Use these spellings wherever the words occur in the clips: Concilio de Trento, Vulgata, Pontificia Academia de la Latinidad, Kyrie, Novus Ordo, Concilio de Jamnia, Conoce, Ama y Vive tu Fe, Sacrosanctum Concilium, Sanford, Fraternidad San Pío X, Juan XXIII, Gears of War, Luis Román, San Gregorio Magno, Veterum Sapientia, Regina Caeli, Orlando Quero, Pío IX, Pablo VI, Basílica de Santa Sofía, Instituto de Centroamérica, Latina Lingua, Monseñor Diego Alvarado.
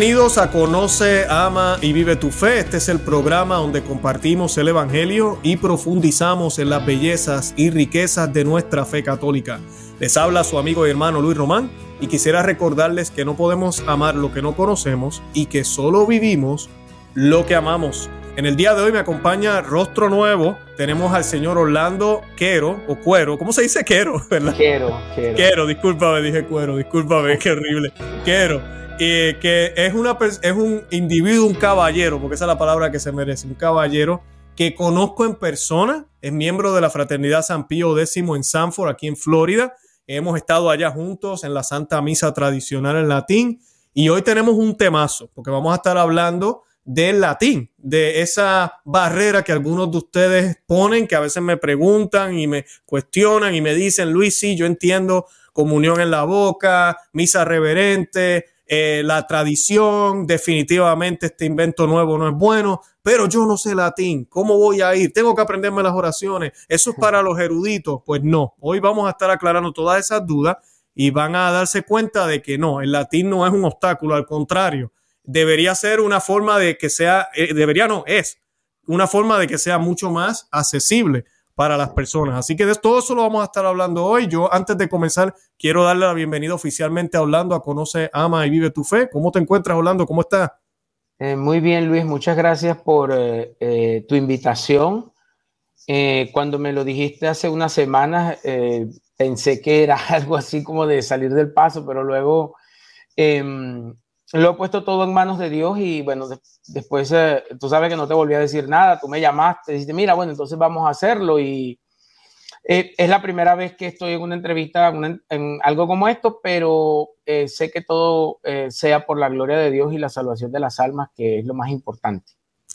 Bienvenidos a Conoce, Ama y Vive tu Fe. Este es el programa donde compartimos el Evangelio y profundizamos en las bellezas y riquezas de nuestra fe católica. Les habla su amigo y hermano Luis Román y quisiera recordarles que no podemos amar lo que no conocemos y que solo vivimos lo que amamos. En el día de hoy me acompaña Rostro Nuevo. Tenemos al señor Orlando Quero, o Cuero. ¿Cómo se dice Quero? ¿Verdad? Quero. Quero, discúlpame, dije Cuero, discúlpame, qué horrible. Quero, que es un individuo, un caballero, porque esa es la palabra que se merece, un caballero que conozco en persona. Es miembro de la Fraternidad San Pío X en Sanford, aquí en Florida. Hemos estado allá juntos en la Santa Misa tradicional en latín y hoy tenemos un temazo, porque vamos a estar hablando del latín, de esa barrera que algunos de ustedes ponen, que a veces me preguntan y me cuestionan y me dicen: Luis, sí, yo entiendo comunión en la boca, misa reverente, la tradición, definitivamente este invento nuevo no es bueno, pero yo no sé latín, ¿cómo voy a ir? Tengo que aprenderme las oraciones, eso es para los eruditos. Pues no, hoy vamos a estar aclarando todas esas dudas y van a darse cuenta de que no, el latín no es un obstáculo, al contrario. Debería ser una forma de que sea, es una forma de que sea mucho más accesible para las personas. Así que de todo eso lo vamos a estar hablando hoy. Yo, antes de comenzar, quiero darle la bienvenida oficialmente a Orlando a Conoce, Ama y Vive tu Fe. ¿Cómo te encuentras, Orlando? ¿Cómo estás? Muy bien, Luis. Muchas gracias por tu invitación. Cuando me lo dijiste hace unas semanas, pensé que era algo así como de salir del paso, pero luego... lo he puesto todo en manos de Dios y bueno, después tú sabes que no te volví a decir nada, tú me llamaste, dijiste, mira, bueno, entonces vamos a hacerlo y es la primera vez que estoy en una entrevista, en algo como esto, pero sé que todo sea por la gloria de Dios y la salvación de las almas, que es lo más importante.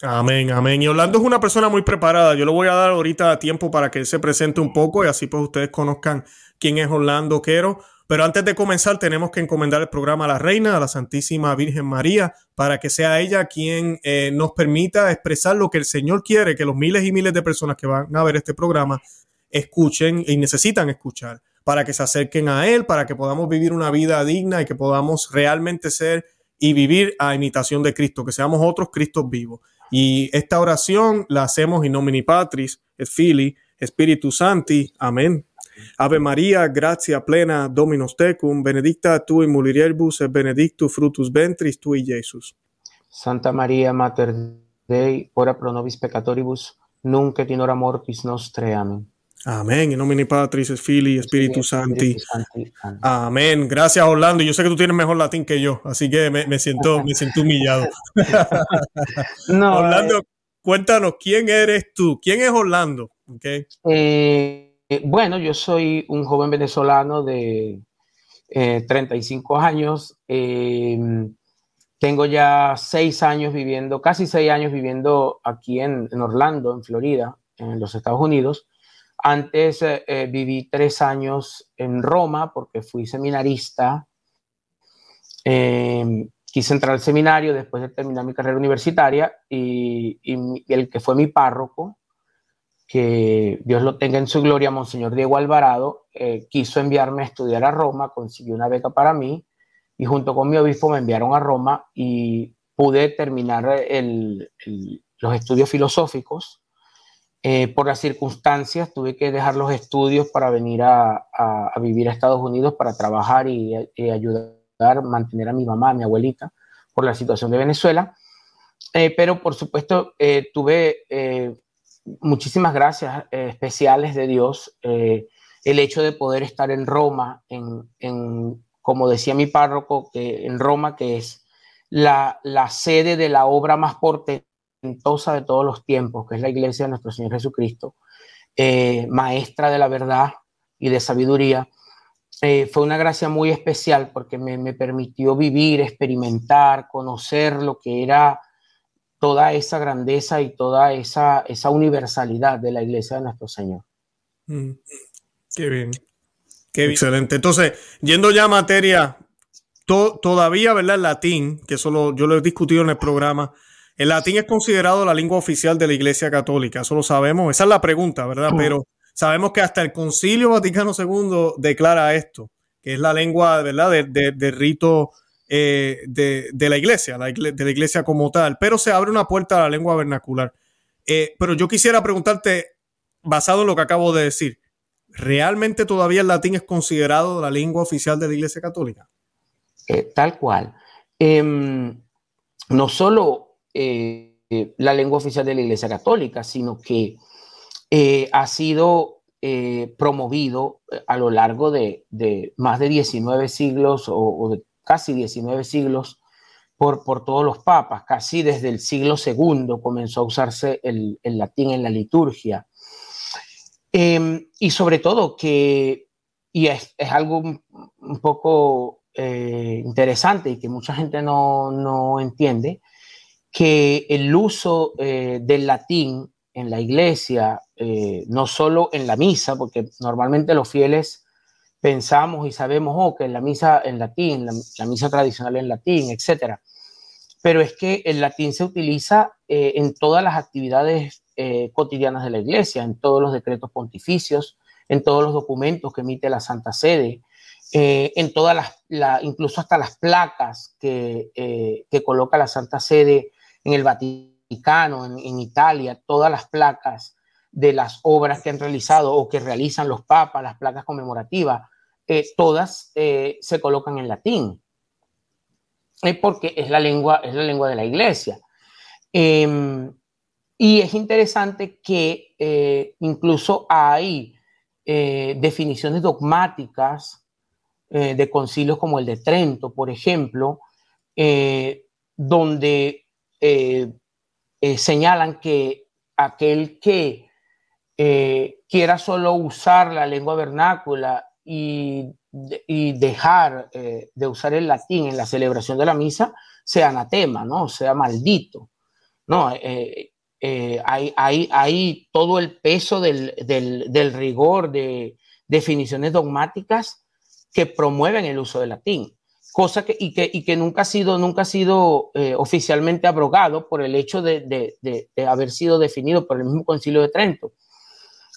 Amén, amén. Y Orlando es una persona muy preparada. Yo le voy a dar ahorita tiempo para que él se presente un poco y así pues ustedes conozcan quién es Orlando Quero. Pero antes de comenzar, tenemos que encomendar el programa a la Reina, a la Santísima Virgen María, para que sea ella quien nos permita expresar lo que el Señor quiere, que los miles y miles de personas que van a ver este programa escuchen y necesitan escuchar, para que se acerquen a Él, para que podamos vivir una vida digna y que podamos realmente ser y vivir a imitación de Cristo, que seamos otros Cristos vivos. Y esta oración la hacemos in nomine Patris, et Filii, Spiritu Sancti. Amén. Ave Maria, gratia plena, Dominus tecum, benedicta tu in mulieribus et benedictus fructus ventris tui, Iesus. Santa Maria, Mater Dei, ora pro nobis peccatoribus, nunc et in hora mortis nostre. Amen. Amén. En nomine Patris, et Filii, Spiritus Sancti. Amén. Gracias, Orlando. Yo sé que tú tienes mejor latín que yo, así que me siento humillado. No, Orlando, cuéntanos, ¿quién eres tú? ¿Quién es Orlando? Okay. Bueno, yo soy un joven venezolano de 35 años. Tengo ya casi seis años viviendo aquí en Orlando, en Florida, en los Estados Unidos. Antes viví 3 años en Roma porque fui seminarista. Quise entrar al seminario después de terminar mi carrera universitaria y el que fue mi párroco, que Dios lo tenga en su gloria, Monseñor Diego Alvarado, quiso enviarme a estudiar a Roma, consiguió una beca para mí y junto con mi obispo me enviaron a Roma y pude terminar los estudios filosóficos. Por las circunstancias tuve que dejar los estudios para venir a vivir a Estados Unidos para trabajar y ayudar, mantener a mi mamá, a mi abuelita, por la situación de Venezuela. Pero por supuesto tuve muchísimas gracias especiales de Dios. El hecho de poder estar en Roma, como decía mi párroco, que en Roma, que es la sede de la obra más portentosa de todos los tiempos, que es la Iglesia de nuestro Señor Jesucristo, maestra de la verdad y de sabiduría, fue una gracia muy especial porque me permitió vivir, experimentar, conocer lo que era toda esa grandeza y toda esa universalidad de la Iglesia de nuestro Señor. Qué bien, qué excelente. Entonces, yendo ya a materia, todavía, ¿verdad? El latín, que solo yo lo he discutido en el programa. El latín es considerado la lengua oficial de la Iglesia Católica, eso lo sabemos, esa es la pregunta, ¿verdad? Pero sabemos que hasta el Concilio Vaticano II declara esto, que es la lengua, ¿verdad?, de rito de la iglesia como tal, pero se abre una puerta a la lengua vernacular. Pero yo quisiera preguntarte, basado en lo que acabo de decir, ¿realmente todavía el latín es considerado la lengua oficial de la Iglesia Católica? Tal cual. No solo la lengua oficial de la Iglesia Católica, sino que ha sido promovido a lo largo de más de 19 siglos o de casi 19 siglos por todos los papas. Casi desde el siglo II comenzó a usarse el latín en la liturgia. Y sobre todo que, y es algo un poco interesante y que mucha gente no entiende, que el uso del latín en la iglesia, no solo en la misa, porque normalmente los fieles pensamos y sabemos que la misa en latín, la misa tradicional en latín, etc. Pero es que el latín se utiliza en todas las actividades cotidianas de la iglesia, en todos los decretos pontificios, en todos los documentos que emite la Santa Sede, en todas incluso hasta las placas que coloca la Santa Sede en el Vaticano, en Italia, todas las placas de las obras que han realizado o que realizan los papas, las placas conmemorativas, todas se colocan en latín, porque es la lengua de la iglesia. Y es interesante que incluso hay definiciones dogmáticas de concilios como el de Trento, por ejemplo, donde señalan que aquel que quiera solo usar la lengua vernácula y dejar de usar el latín en la celebración de la misa, sea anatema, ¿no? Sea maldito, ¿no? Hay todo el peso del rigor de definiciones dogmáticas que promueven el uso del latín, cosa que nunca ha sido oficialmente abrogado por el hecho de haber sido definido por el mismo Concilio de Trento,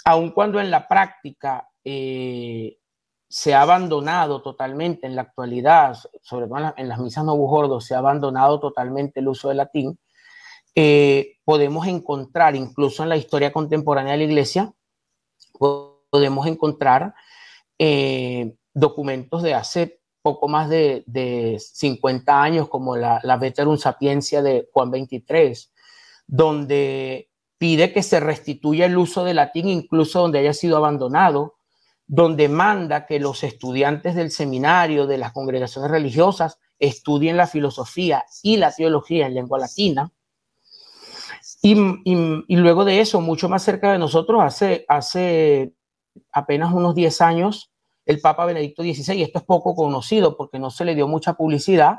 aun cuando en la práctica se ha abandonado totalmente en la actualidad, sobre todo en las misas Novus Ordo, se ha abandonado totalmente el uso del latín. Podemos encontrar, incluso en la historia contemporánea de la iglesia, podemos encontrar documentos de hace poco más de 50 años, como la Veterum Sapientia de Juan XXIII, donde pide que se restituya el uso del latín, incluso donde haya sido abandonado, donde manda que los estudiantes del seminario, de las congregaciones religiosas, estudien la filosofía y la teología en lengua latina. Y luego de eso, mucho más cerca de nosotros, hace apenas unos 10 años, el Papa Benedicto XVI, y esto es poco conocido porque no se le dio mucha publicidad,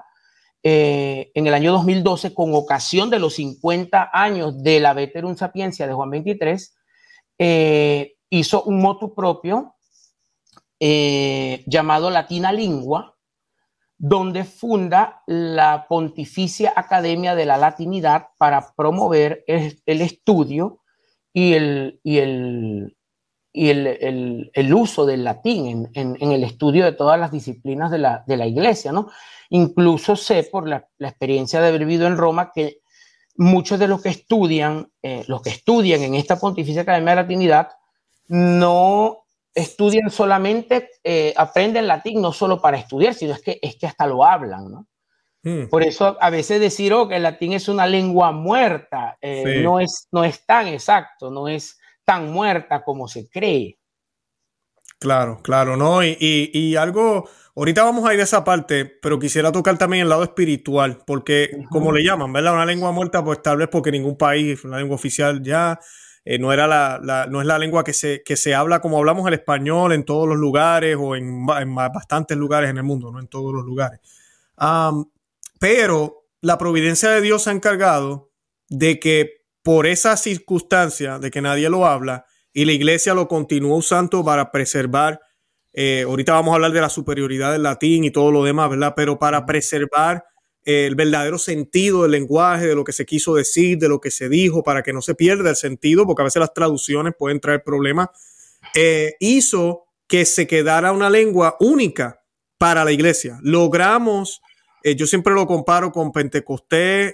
en el año 2012, con ocasión de los 50 años de la Veterum Sapientia de Juan XXIII, hizo un motu propio llamado Latina Lingua, donde funda la Pontificia Academia de la Latinidad para promover el estudio y el uso del latín en el estudio de todas las disciplinas de la iglesia, ¿no? Incluso sé por la experiencia de haber vivido en Roma que muchos de los que estudian en esta Pontificia Academia de la Latinidad no estudian solamente, aprenden latín no solo para estudiar, sino es que hasta lo hablan, ¿no? Por eso a veces decir que el latín es una lengua muerta, sí, no es tan exacto, no es tan muerta como se cree. Claro, ¿no? Y algo, ahorita vamos a ir a esa parte, pero quisiera tocar también el lado espiritual, porque como le llaman, ¿verdad? Una lengua muerta, pues tal vez porque ningún país, una lengua oficial ya... no es la lengua que se habla como hablamos el español en todos los lugares o en bastantes lugares en el mundo, no en todos los lugares. Pero la providencia de Dios se ha encargado de que por esa circunstancia de que nadie lo habla y la iglesia lo continúa usando para preservar, ahorita vamos a hablar de la superioridad del latín y todo lo demás, ¿verdad? Pero para preservar el verdadero sentido del lenguaje, de lo que se quiso decir, de lo que se dijo, para que no se pierda el sentido, porque a veces las traducciones pueden traer problemas, hizo que se quedara una lengua única para la iglesia. Logramos Yo siempre lo comparo con Pentecostés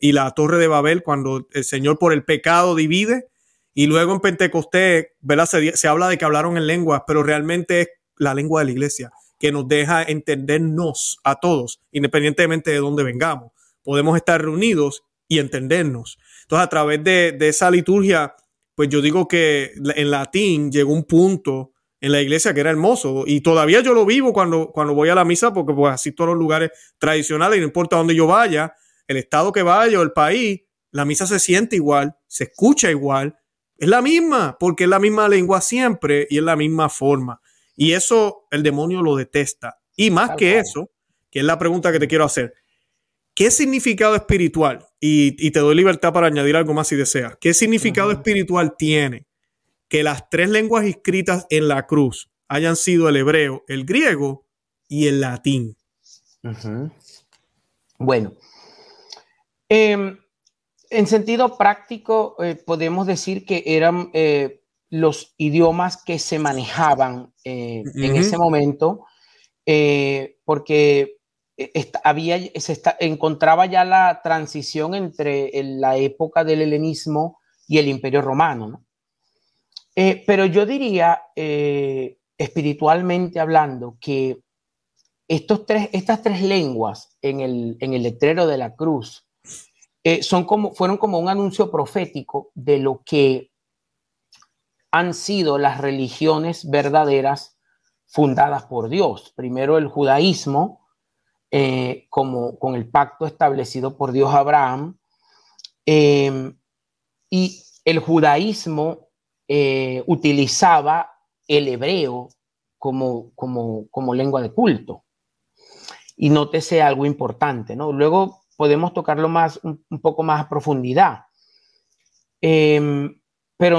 y la Torre de Babel, cuando el Señor por el pecado divide, y luego en Pentecostés, ¿verdad?, se habla de que hablaron en lenguas, pero realmente es la lengua de la iglesia que nos deja entendernos a todos, independientemente de dónde vengamos. Podemos estar reunidos y entendernos. Entonces, a través de esa liturgia, pues yo digo que en latín llegó un punto en la iglesia que era hermoso, y todavía yo lo vivo cuando voy a la misa, porque pues asisto a los lugares tradicionales y no importa dónde yo vaya, el estado que vaya o el país, la misa se siente igual, se escucha igual, es la misma, porque es la misma lengua siempre y es la misma forma. Y eso el demonio lo detesta. Y más que eso, que es la pregunta que te quiero hacer, ¿qué significado espiritual? Y te doy libertad para añadir algo más si deseas. ¿Qué significado espiritual tiene que las tres lenguas inscritas en la cruz hayan sido el hebreo, el griego y el latín? Bueno, en sentido práctico, podemos decir que eran los idiomas que se manejaban en ese momento, porque encontraba ya la transición entre la época del helenismo y el Imperio Romano, ¿no? Pero yo diría, espiritualmente hablando, que estas tres lenguas en el letrero de la cruz fueron como un anuncio profético de lo que han sido las religiones verdaderas fundadas por Dios. Primero el judaísmo, como con el pacto establecido por Dios a Abraham, y el judaísmo utilizaba el hebreo como lengua de culto. Y nótese algo importante, ¿no? Luego podemos tocarlo más, un poco más a profundidad. Pero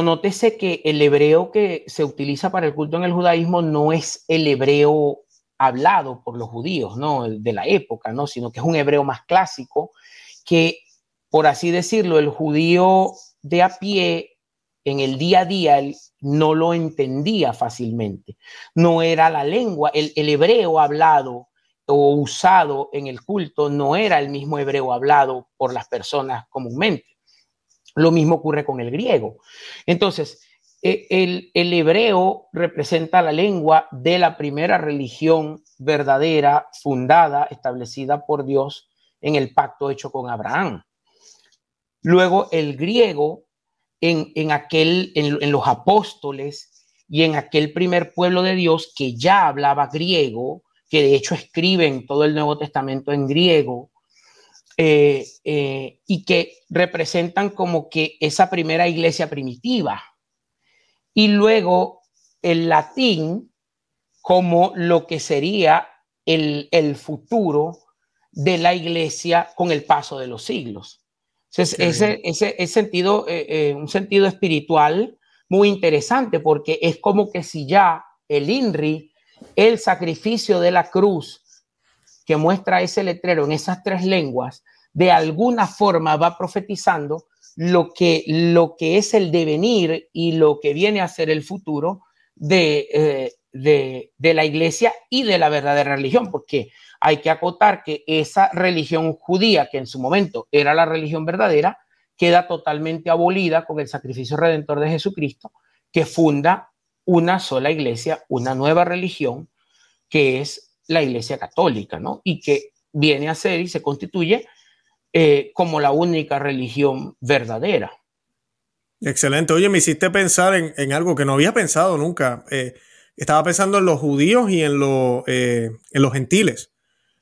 nótese que el hebreo que se utiliza para el culto en el judaísmo no es el hebreo hablado por los judíos, ¿no?, de la época, ¿no?, sino que es un hebreo más clásico que, por así decirlo, el judío de a pie en el día a día él no lo entendía fácilmente. No era la lengua, el hebreo hablado o usado en el culto no era el mismo hebreo hablado por las personas comúnmente. Lo mismo ocurre con el griego. Entonces, el hebreo representa la lengua de la primera religión verdadera, fundada, establecida por Dios en el pacto hecho con Abraham. Luego el griego en los apóstoles y en aquel primer pueblo de Dios que ya hablaba griego, que de hecho escriben todo el Nuevo Testamento en griego, y que representan como que esa primera iglesia primitiva. Y luego el latín como lo que sería el futuro de la iglesia con el paso de los siglos. Entonces, ese sentido, un sentido espiritual muy interesante, porque es como que si ya el INRI, el sacrificio de la cruz que muestra ese letrero en esas tres lenguas, de alguna forma va profetizando lo que es el devenir y lo que viene a ser el futuro de la iglesia y de la verdadera religión, porque hay que acotar que esa religión judía, que en su momento era la religión verdadera, queda totalmente abolida con el sacrificio redentor de Jesucristo, que funda una sola iglesia, una nueva religión, que es la Iglesia Católica, ¿no? Y que viene a ser y se constituye como la única religión verdadera. Excelente. Oye, me hiciste pensar en algo que no había pensado nunca. Estaba pensando en los judíos y en los gentiles.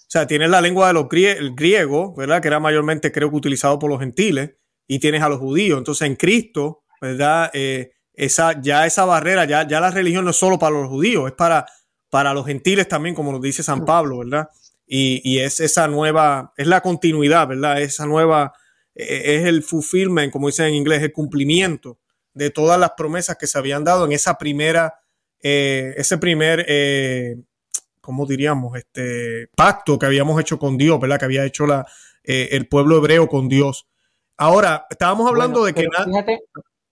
O sea, tienes la lengua de los griegos, ¿verdad?, que era mayormente, creo, que utilizado por los gentiles, y tienes a los judíos. Entonces, en Cristo, ¿verdad?, esa barrera, ya la religión no es solo para los judíos, es para los gentiles también, como nos dice San Pablo, ¿verdad? Y es esa nueva, es la continuidad, ¿verdad? Esa nueva, es el fulfillment, como dicen en inglés, el cumplimiento de todas las promesas que se habían dado en esa primera, ¿cómo diríamos? Pacto que habíamos hecho con Dios, ¿verdad?, que había hecho el pueblo hebreo con Dios. Ahora, estábamos hablando de que... Fíjate,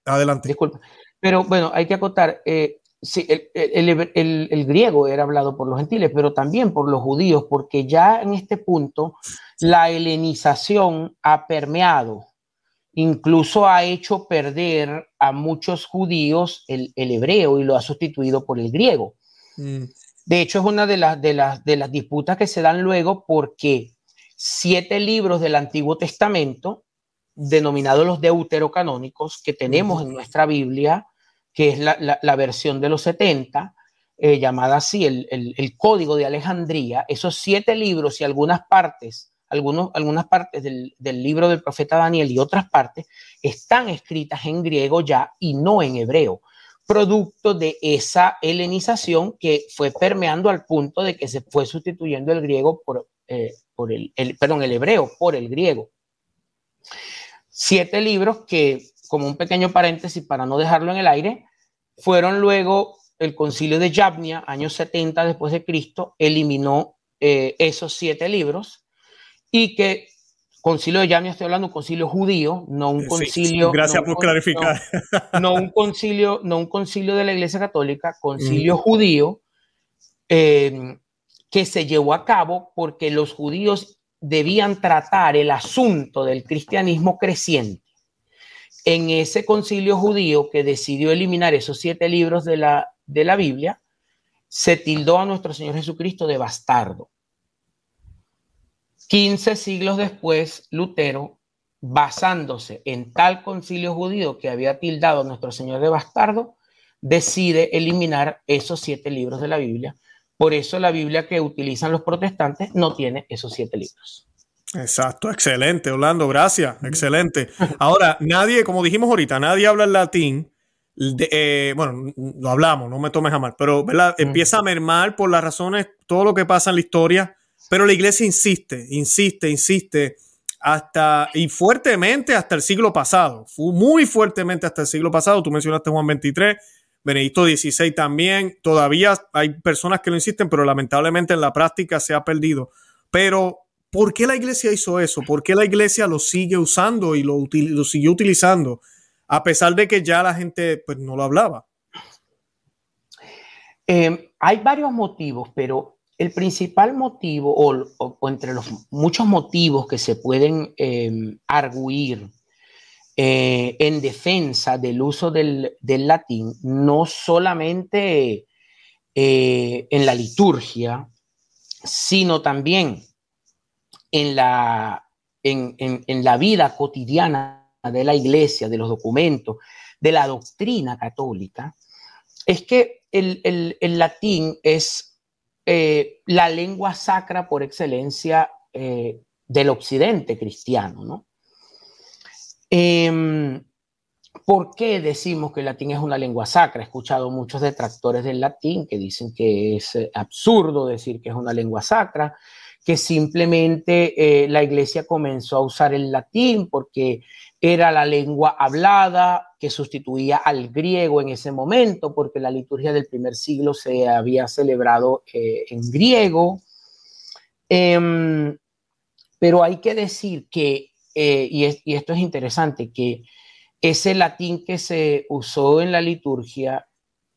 adelante. Disculpa. Pero bueno, hay que acotar, Sí, el griego era hablado por los gentiles, pero también por los judíos, porque ya en este punto la helenización ha permeado, incluso ha hecho perder a muchos judíos el hebreo y lo ha sustituido por el griego. Mm. De hecho, es una de las disputas que se dan luego, porque 7 libros del Antiguo Testamento, denominados los deuterocanónicos, que tenemos en nuestra Biblia, que es la versión de los 70, llamada así el Código de Alejandría, esos 7 libros y algunas partes, algunas partes del libro del profeta Daniel y otras partes, están escritas en griego ya y no en hebreo, producto de esa helenización que fue permeando al punto de que se fue sustituyendo el griego el hebreo por el griego. 7 libros que, como un pequeño paréntesis para no dejarlo en el aire, fueron luego el Concilio de Jamnia, años 70 después de Cristo, eliminó esos 7 libros, y que Concilio de Jamnia, estoy hablando de un concilio judío, no un concilio... Sí, gracias por clarificar. No un concilio de la Iglesia Católica, concilio judío, que se llevó a cabo porque los judíos debían tratar el asunto del cristianismo creciente. En ese concilio judío que decidió eliminar esos 7 libros de la Biblia, se tildó a nuestro Señor Jesucristo de bastardo. 15 siglos después, Lutero, basándose en tal concilio judío que había tildado a nuestro Señor de bastardo, decide eliminar esos 7 libros de la Biblia. Por eso la Biblia que utilizan los protestantes no tiene esos 7 libros. Exacto, excelente, Orlando, gracias, excelente. Ahora, nadie, como dijimos ahorita, nadie habla el latín, bueno, lo hablamos, no me tomes a mal, pero ¿verdad? Empieza a mermar por las razones, todo lo que pasa en la historia, pero la iglesia insiste, fuertemente hasta el siglo pasado, muy fuertemente hasta el siglo pasado. Tú mencionaste Juan XXIII, Benedicto XVI también, todavía hay personas que lo insisten, pero lamentablemente en la práctica se ha perdido, pero... ¿Por qué la iglesia hizo eso? ¿Por qué la iglesia lo sigue usando y lo siguió utilizando a pesar de que ya la gente pues, no lo hablaba? Hay varios motivos, pero el principal motivo o entre los muchos motivos que se pueden arguir en defensa del uso del latín, no solamente en la liturgia, sino también en la vida cotidiana de la iglesia, de los documentos, de la doctrina católica, es que el latín es la lengua sacra por excelencia del occidente cristiano, ¿no? ¿Por qué decimos que el latín es una lengua sacra? He escuchado muchos detractores del latín que dicen que es absurdo decir que es una lengua sacra, que simplemente la iglesia comenzó a usar el latín porque era la lengua hablada que sustituía al griego en ese momento, porque la liturgia del primer siglo se había celebrado en griego. Pero hay que decir que, y esto es interesante, que ese latín que se usó en la liturgia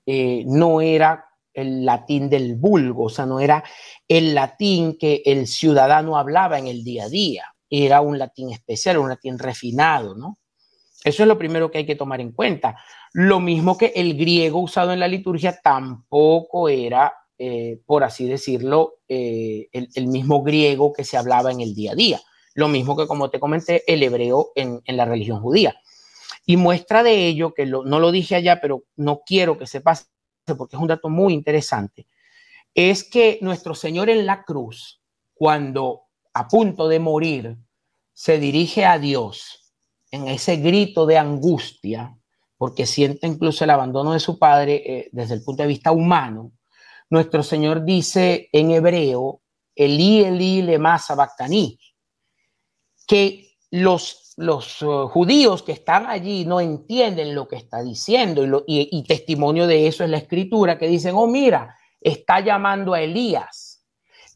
no era el latín del vulgo, o sea, no era el latín que el ciudadano hablaba en el día a día, era un latín especial, un latín refinado, ¿no? Eso es lo primero que hay que tomar en cuenta. Lo mismo que el griego usado en la liturgia tampoco era, por así decirlo, el mismo griego que se hablaba en el día a día. Lo mismo que, como te comenté, el hebreo en la religión judía. Y muestra de ello, que no lo dije allá, pero no quiero que se pase, porque es un dato muy interesante, es que nuestro Señor en la cruz, cuando a punto de morir, se dirige a Dios en ese grito de angustia, porque siente incluso el abandono de su Padre desde el punto de vista humano. Nuestro Señor dice en hebreo, Elí, Elí, lema sabactaní, que los judíos que están allí no entienden lo que está diciendo y testimonio de eso es la escritura que dicen, oh mira, está llamando a Elías.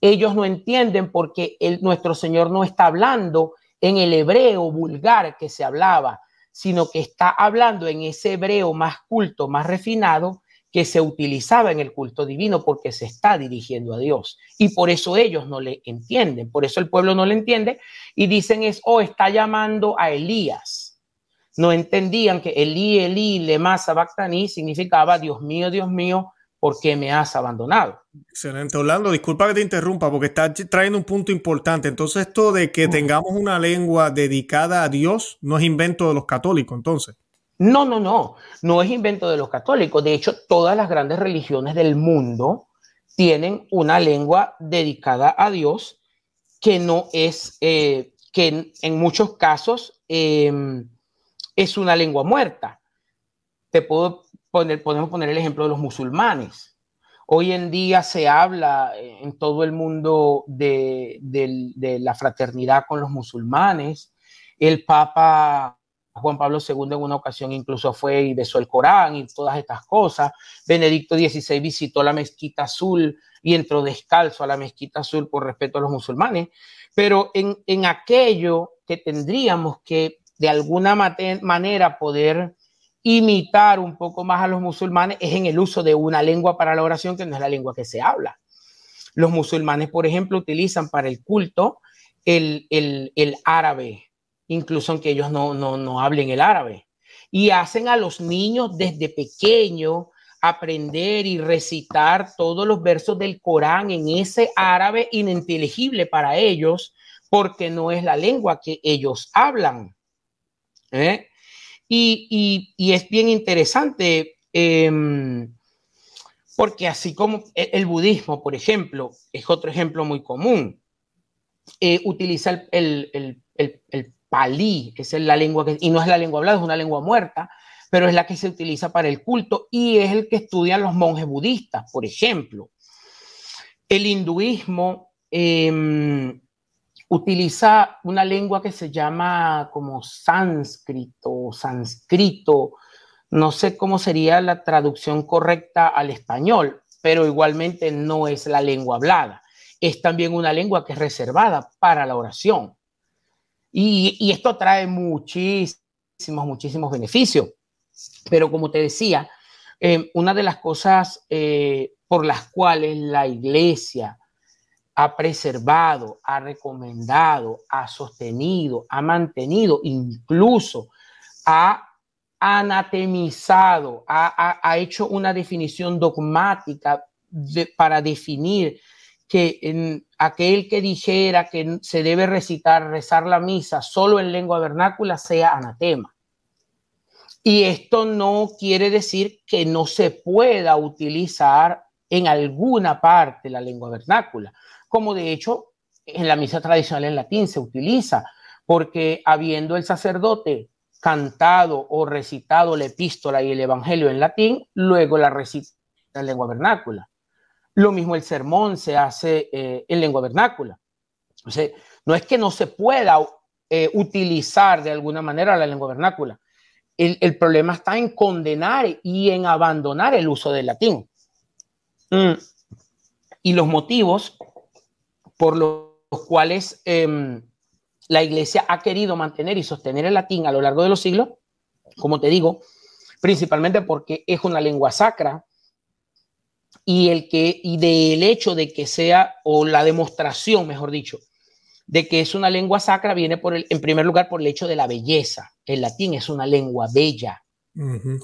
Ellos no entienden porque nuestro Señor no está hablando en el hebreo vulgar que se hablaba, sino que está hablando en ese hebreo más culto, más refinado, que se utilizaba en el culto divino porque se está dirigiendo a Dios. Y por eso ellos no le entienden, por eso el pueblo no le entiende y dicen es, oh, está llamando a Elías. No entendían que Elí, Elí, lema sabactaní significaba Dios mío, ¿por qué me has abandonado? Excelente, Orlando. Disculpa que te interrumpa porque estás trayendo un punto importante. Entonces esto de que tengamos una lengua dedicada a Dios no es invento de los católicos, entonces. No, no, no, no es invento de los católicos. De hecho, todas las grandes religiones del mundo tienen una lengua dedicada a Dios que no es, que en muchos casos es una lengua muerta. Te puedo poner, podemos poner el ejemplo de los musulmanes. Hoy en día se habla en todo el mundo de la fraternidad con los musulmanes. El Papa Juan Pablo II en una ocasión incluso fue y besó el Corán y todas estas cosas. Benedicto XVI visitó la Mezquita Azul y entró descalzo a la Mezquita Azul por respeto a los musulmanes. Pero en aquello que tendríamos que de alguna manera poder imitar un poco más a los musulmanes es en el uso de una lengua para la oración que no es la lengua que se habla. Los musulmanes, por ejemplo, utilizan para el culto el árabe, incluso aunque ellos no hablen el árabe, y hacen a los niños desde pequeños aprender y recitar todos los versos del Corán en ese árabe ininteligible para ellos, porque no es la lengua que ellos hablan. Y es bien interesante, porque así como el budismo, por ejemplo, es otro ejemplo muy común, utiliza el palí, esa es la lengua que, y no es la lengua hablada, es una lengua muerta, pero es la que se utiliza para el culto y es el que estudian los monjes budistas, por ejemplo. El hinduismo utiliza una lengua que se llama como sánscrito, no sé cómo sería la traducción correcta al español, pero igualmente no es la lengua hablada, es también una lengua que es reservada para la oración. Y esto trae muchísimos beneficios, pero como te decía, una de las cosas por las cuales la Iglesia ha preservado, ha recomendado, ha sostenido, ha mantenido, incluso ha anatemizado, ha hecho una definición dogmática para definir que en aquel que dijera que se debe rezar la misa solo en lengua vernácula sea anatema. Y esto no quiere decir que no se pueda utilizar en alguna parte la lengua vernácula, como de hecho en la misa tradicional en latín se utiliza, porque habiendo el sacerdote cantado o recitado la epístola y el evangelio en latín, luego la recita en lengua vernácula. Lo mismo el sermón se hace en lengua vernácula. O sea, no es que no se pueda utilizar de alguna manera la lengua vernácula. El problema está en condenar y en abandonar el uso del latín. Y los motivos por los cuales la Iglesia ha querido mantener y sostener el latín a lo largo de los siglos, como te digo, principalmente porque es una lengua sacra, y del hecho de que sea, o la demostración, mejor dicho, de que es una lengua sacra, viene en primer lugar por el hecho de la belleza. El latín es una lengua bella. Uh-huh.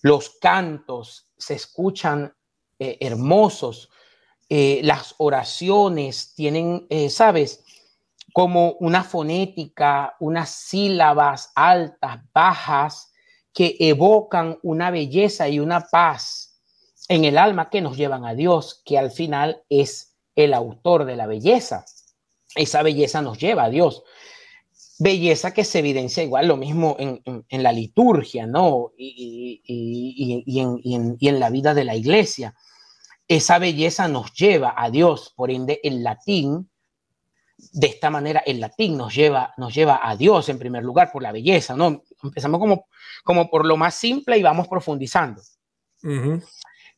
Los cantos se escuchan hermosos. Las oraciones tienen, ¿sabes? Como una fonética, unas sílabas altas, bajas, que evocan una belleza y una paz en el alma que nos llevan a Dios, que al final es el autor de la belleza. Esa belleza nos lleva a Dios. Belleza que se evidencia igual lo mismo en la liturgia, ¿no? Y en la vida de la Iglesia. Esa belleza nos lleva a Dios. Por ende, el latín, de esta manera, el latín nos lleva a Dios en primer lugar por la belleza, ¿no? Empezamos como por lo más simple y vamos profundizando. Uh-huh.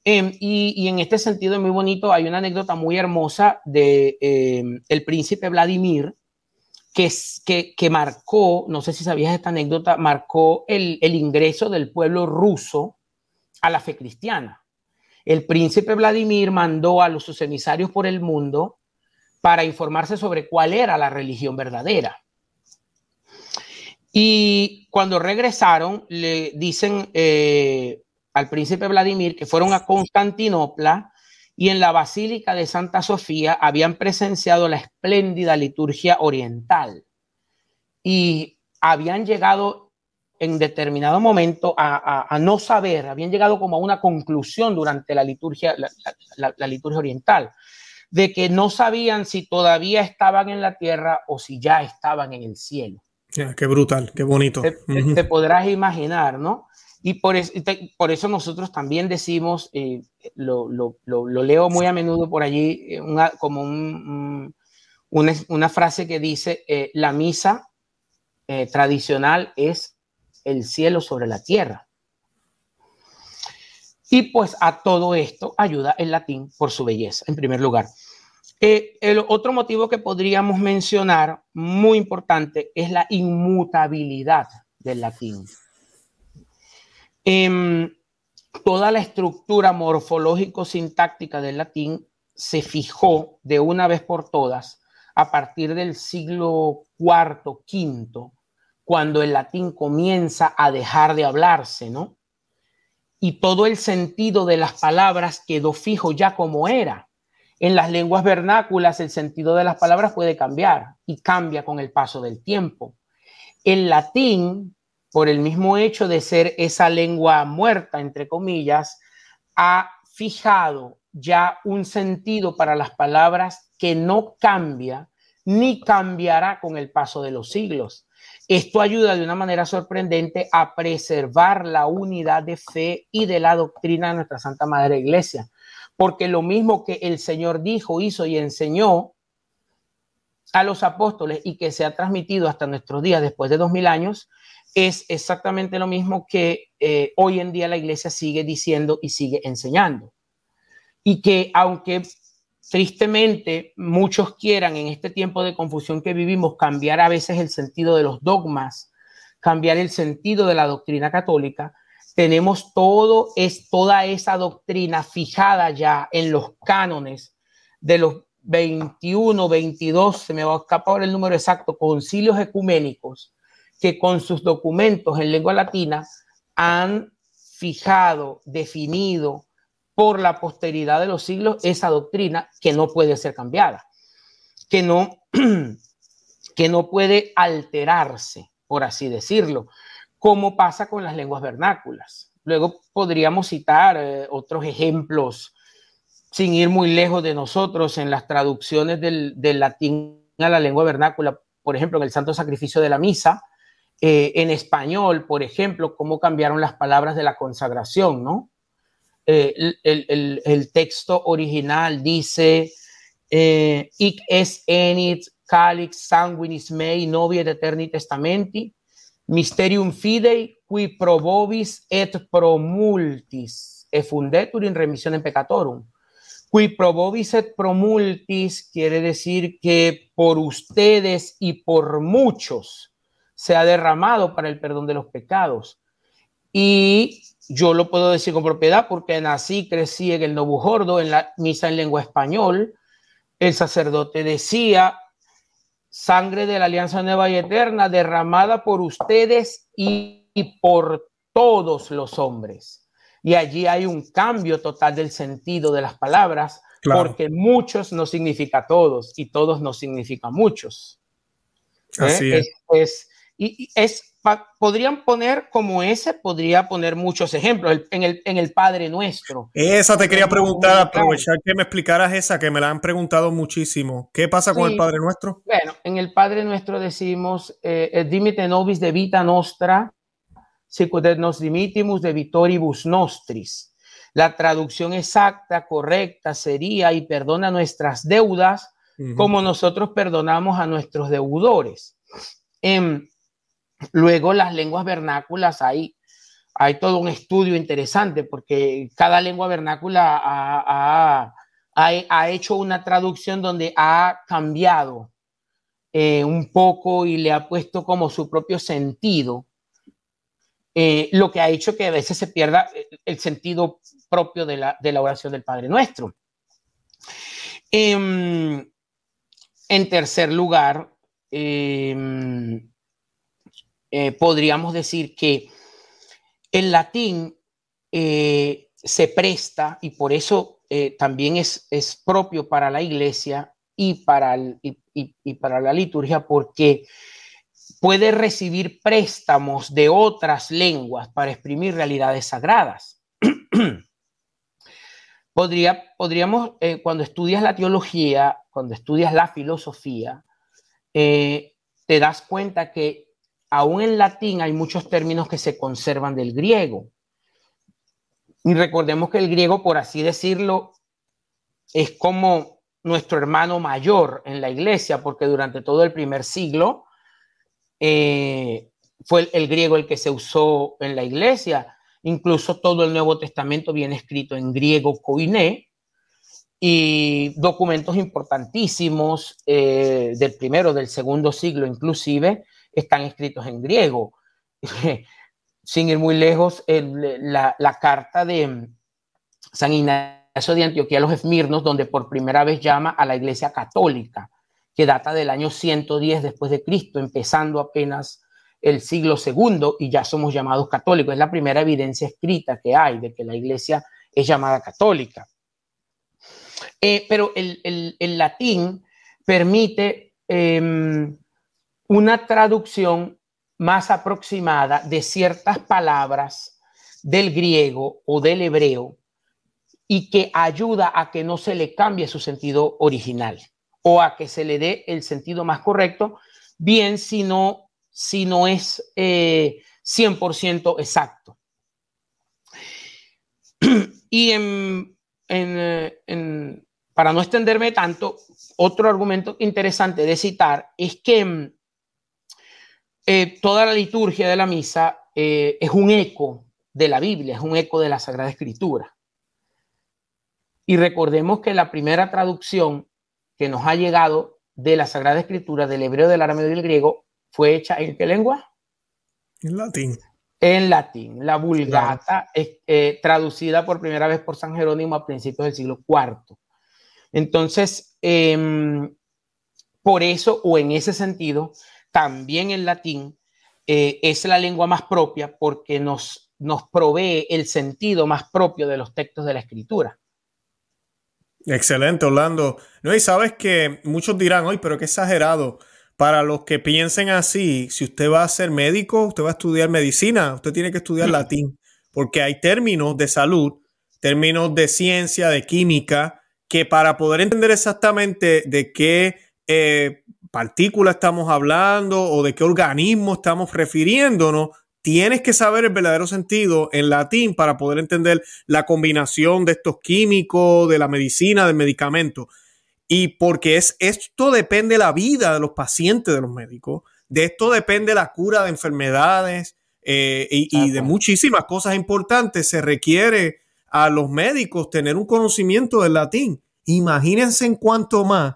Y en este sentido es muy bonito. Hay una anécdota muy hermosa de el príncipe Vladimir que marcó, no sé si sabías esta anécdota, marcó el ingreso del pueblo ruso a la fe cristiana. el príncipe Vladimir mandó a sus emisarios por el mundo para informarse sobre cuál era la religión verdadera. Y cuando regresaron, le dicen al príncipe Vladimir que fueron a Constantinopla y en la Basílica de Santa Sofía habían presenciado la espléndida liturgia oriental y habían llegado en determinado momento a no saber, habían llegado como a una conclusión durante la liturgia oriental, de que no sabían si todavía estaban en la tierra o si ya estaban en el cielo. Yeah, qué brutal, qué bonito. Te podrás imaginar, ¿no? Y por eso nosotros también decimos, lo leo muy a menudo por allí, como una frase que dice, la misa tradicional es el cielo sobre la tierra. Y pues a todo esto ayuda el latín por su belleza, en primer lugar. El otro motivo que podríamos mencionar, muy importante, es la inmutabilidad del latín. Toda la estructura morfológico-sintáctica del latín se fijó de una vez por todas a partir del siglo IV, V, cuando el latín comienza a dejar de hablarse, ¿no? Y todo el sentido de las palabras quedó fijo ya como era. En las lenguas vernáculas el sentido de las palabras puede cambiar y cambia con el paso del tiempo. El latín, por el mismo hecho de ser esa lengua muerta, entre comillas, ha fijado ya un sentido para las palabras que no cambia ni cambiará con el paso de los siglos. Esto ayuda de una manera sorprendente a preservar la unidad de fe y de la doctrina de nuestra Santa Madre Iglesia, porque lo mismo que el Señor dijo, hizo y enseñó a los apóstoles y que se ha transmitido hasta nuestros días después de 2000 años, es exactamente lo mismo que hoy en día la Iglesia sigue diciendo y sigue enseñando. Y que aunque tristemente muchos quieran en este tiempo de confusión que vivimos cambiar a veces el sentido de los dogmas, cambiar el sentido de la doctrina católica, tenemos toda esa doctrina fijada ya en los cánones de los 21, 22, se me va a escapar el número exacto, concilios ecuménicos que con sus documentos en lengua latina han fijado, definido, por la posteridad de los siglos, esa doctrina que no puede ser cambiada, que no puede alterarse, por así decirlo, como pasa con las lenguas vernáculas. Luego podríamos citar otros ejemplos, sin ir muy lejos de nosotros, en las traducciones del latín a la lengua vernácula, por ejemplo, en el Santo Sacrificio de la Misa, en español, por ejemplo, cómo cambiaron las palabras de la consagración, ¿no? El texto original dice hic es enit calix sanguinis mei noviet eterni testamenti mysterium fidei qui pro vobis et pro multis effundetur in remissionem peccatorum. Qui pro vobis et pro multis quiere decir que por ustedes y por muchos se ha derramado para el perdón de los pecados. Y yo lo puedo decir con propiedad porque nací, crecí en el Novujordo, en la misa en lengua español. El sacerdote decía, sangre de la alianza nueva y eterna derramada por ustedes y por todos los hombres. Y allí hay un cambio total del sentido de las palabras, claro, porque muchos no significa todos y todos no significa muchos. Así es. Podrían poner como ese, podría poner muchos ejemplos en el Padre Nuestro. Esa te quería preguntar, aprovechar que me explicaras esa, que me la han preguntado muchísimo. ¿Qué pasa con el Padre Nuestro? Bueno, en el Padre Nuestro decimos, dimite nobis de vita nostra, sicut nos dimitimus de vitoribus nostris. La traducción exacta, correcta, sería, y perdona nuestras deudas, como nosotros perdonamos a nuestros deudores. Luego las lenguas vernáculas, hay todo un estudio interesante porque cada lengua vernácula ha hecho una traducción donde ha cambiado un poco y le ha puesto como su propio sentido lo que ha hecho que a veces se pierda el sentido propio de la oración del Padre Nuestro. En tercer lugar, podríamos decir que el latín se presta, y por eso también es propio para la Iglesia y para la liturgia, porque puede recibir préstamos de otras lenguas para exprimir realidades sagradas. Podríamos, cuando estudias la teología, cuando estudias la filosofía, te das cuenta que aún en latín hay muchos términos que se conservan del griego. Y recordemos que el griego, por así decirlo, es como nuestro hermano mayor en la Iglesia, porque durante todo el primer siglo fue el griego el que se usó en la Iglesia. Incluso todo el Nuevo Testamento viene escrito en griego koiné, y documentos importantísimos del primero, del segundo siglo inclusive, están escritos en griego. Sin ir muy lejos, la carta de San Ignacio de Antioquía a los Esmirnos, donde por primera vez llama a la Iglesia católica, que data del año 110 después de Cristo, empezando apenas el siglo II, y ya somos llamados católicos. Es la primera evidencia escrita que hay de que la Iglesia es llamada católica. Pero el latín permite una traducción más aproximada de ciertas palabras del griego o del hebreo, y que ayuda a que no se le cambie su sentido original o a que se le dé el sentido más correcto, bien si no es 100% exacto. Y para no extenderme tanto, otro argumento interesante de citar es que toda la liturgia de la misa es un eco de la Biblia, es un eco de la Sagrada Escritura. Y recordemos que la primera traducción que nos ha llegado de la Sagrada Escritura, del hebreo, del arameo y del griego, fue hecha ¿en qué lengua? En latín. En latín, la Vulgata, traducida por primera vez por San Jerónimo a principios del siglo IV. Entonces, por eso, o en ese sentido, también el latín es la lengua más propia, porque nos provee el sentido más propio de los textos de la Escritura. Excelente, Orlando. No, y sabes que muchos dirán, hoy, pero qué exagerado. Para los que piensen así, si usted va a ser médico, usted va a estudiar medicina, usted tiene que estudiar latín, porque hay términos de salud, términos de ciencia, de química, que para poder entender exactamente de qué partícula estamos hablando o de qué organismo estamos refiriéndonos, tienes que saber el verdadero sentido en latín para poder entender la combinación de estos químicos, de la medicina, del medicamento. Y porque esto depende la vida de los pacientes, de los médicos, de esto depende la cura de enfermedades y de muchísimas cosas importantes. Se requiere a los médicos tener un conocimiento del latín. Imagínense en cuánto más.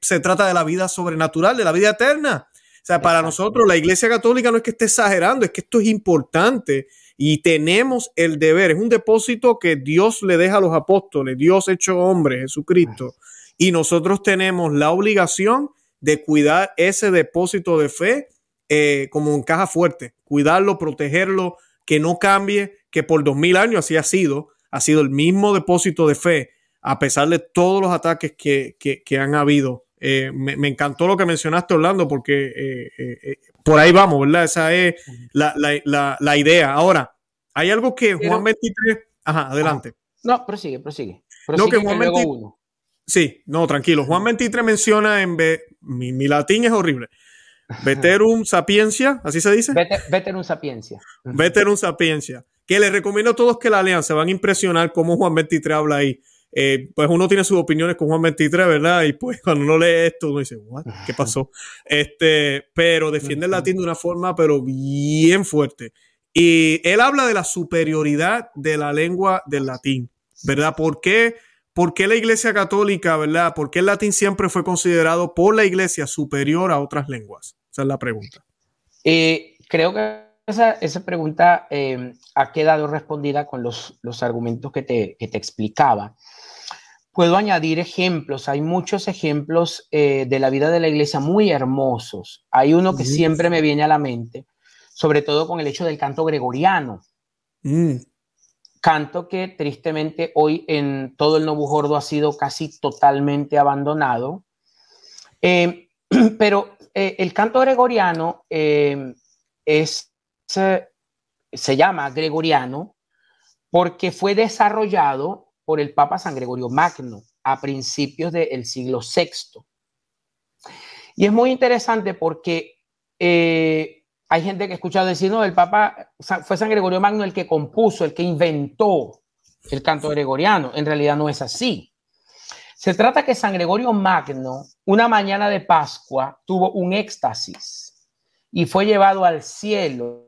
Se trata de la vida sobrenatural, de la vida eterna. O sea, para nosotros la Iglesia Católica no es que esté exagerando, es que esto es importante y tenemos el deber. Es un depósito que Dios le deja a los apóstoles, Dios hecho hombre, Jesucristo. Y nosotros tenemos la obligación de cuidar ese depósito de fe como en caja fuerte, cuidarlo, protegerlo, que no cambie, que por 2000 años así ha sido el mismo depósito de fe, a pesar de todos los ataques que han habido. Me encantó lo que mencionaste, Orlando, porque por ahí vamos, ¿verdad? Esa es la idea. Ahora, hay algo que Juan XXIII... Ajá, adelante. No, prosigue. No, que Juan XXIII... Sí, no, tranquilo. Juan XXIII menciona en... Mi latín es horrible. Veterum Sapientia, ¿así se dice? Veterum Sapientia. Veterum Sapientia. Que les recomiendo a todos que la lean. Se van a impresionar cómo Juan XXIII habla ahí. Pues uno tiene sus opiniones con Juan XXIII, ¿verdad? Y pues cuando uno lee esto, uno dice, ¿what? ¿Qué pasó? Pero defiende el latín de una forma, pero bien fuerte. Y él habla de la superioridad de la lengua del latín, ¿verdad? ¿Por qué la Iglesia Católica, ¿verdad? ¿Por qué el latín siempre fue considerado por la Iglesia superior a otras lenguas? Esa es la pregunta. Creo que esa pregunta ha quedado respondida con los argumentos que te explicaba. Puedo añadir ejemplos. Hay muchos ejemplos de la vida de la iglesia muy hermosos. Hay uno que siempre me viene a la mente, sobre todo con el hecho del canto gregoriano. Canto que tristemente hoy en todo el Novo Jordo ha sido casi totalmente abandonado. Pero el canto gregoriano se llama gregoriano porque fue desarrollado por el Papa San Gregorio Magno a principios del siglo VI. Y es muy interesante porque hay gente que ha escuchado decir, no, el Papa fue San Gregorio Magno el que compuso, el que inventó el canto gregoriano. En realidad no es así. Se trata que San Gregorio Magno, una mañana de Pascua, tuvo un éxtasis y fue llevado al cielo.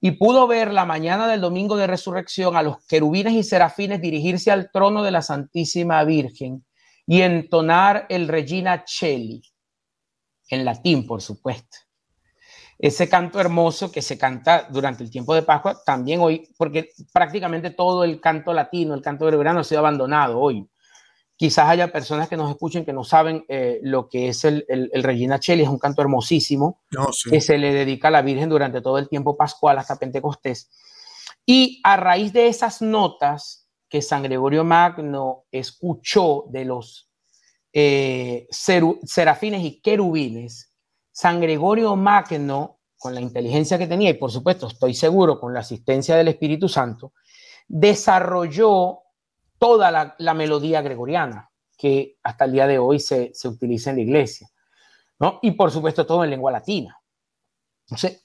Y pudo ver la mañana del domingo de resurrección a los querubines y serafines dirigirse al trono de la Santísima Virgen y entonar el Regina Caeli, en latín, por supuesto. Ese canto hermoso que se canta durante el tiempo de Pascua también hoy, porque prácticamente todo el canto latino, el canto gregoriano, ha sido abandonado hoy. Quizás haya personas que nos escuchen que no saben lo que es el Regina Caeli. Es un canto hermosísimo que se le dedica a la Virgen durante todo el tiempo pascual hasta Pentecostés. Y a raíz de esas notas que San Gregorio Magno escuchó de los serafines y querubines, San Gregorio Magno, con la inteligencia que tenía y por supuesto estoy seguro con la asistencia del Espíritu Santo, desarrolló toda la melodía gregoriana que hasta el día de hoy se utiliza en la iglesia, ¿no? Y por supuesto todo en lengua latina. Entonces,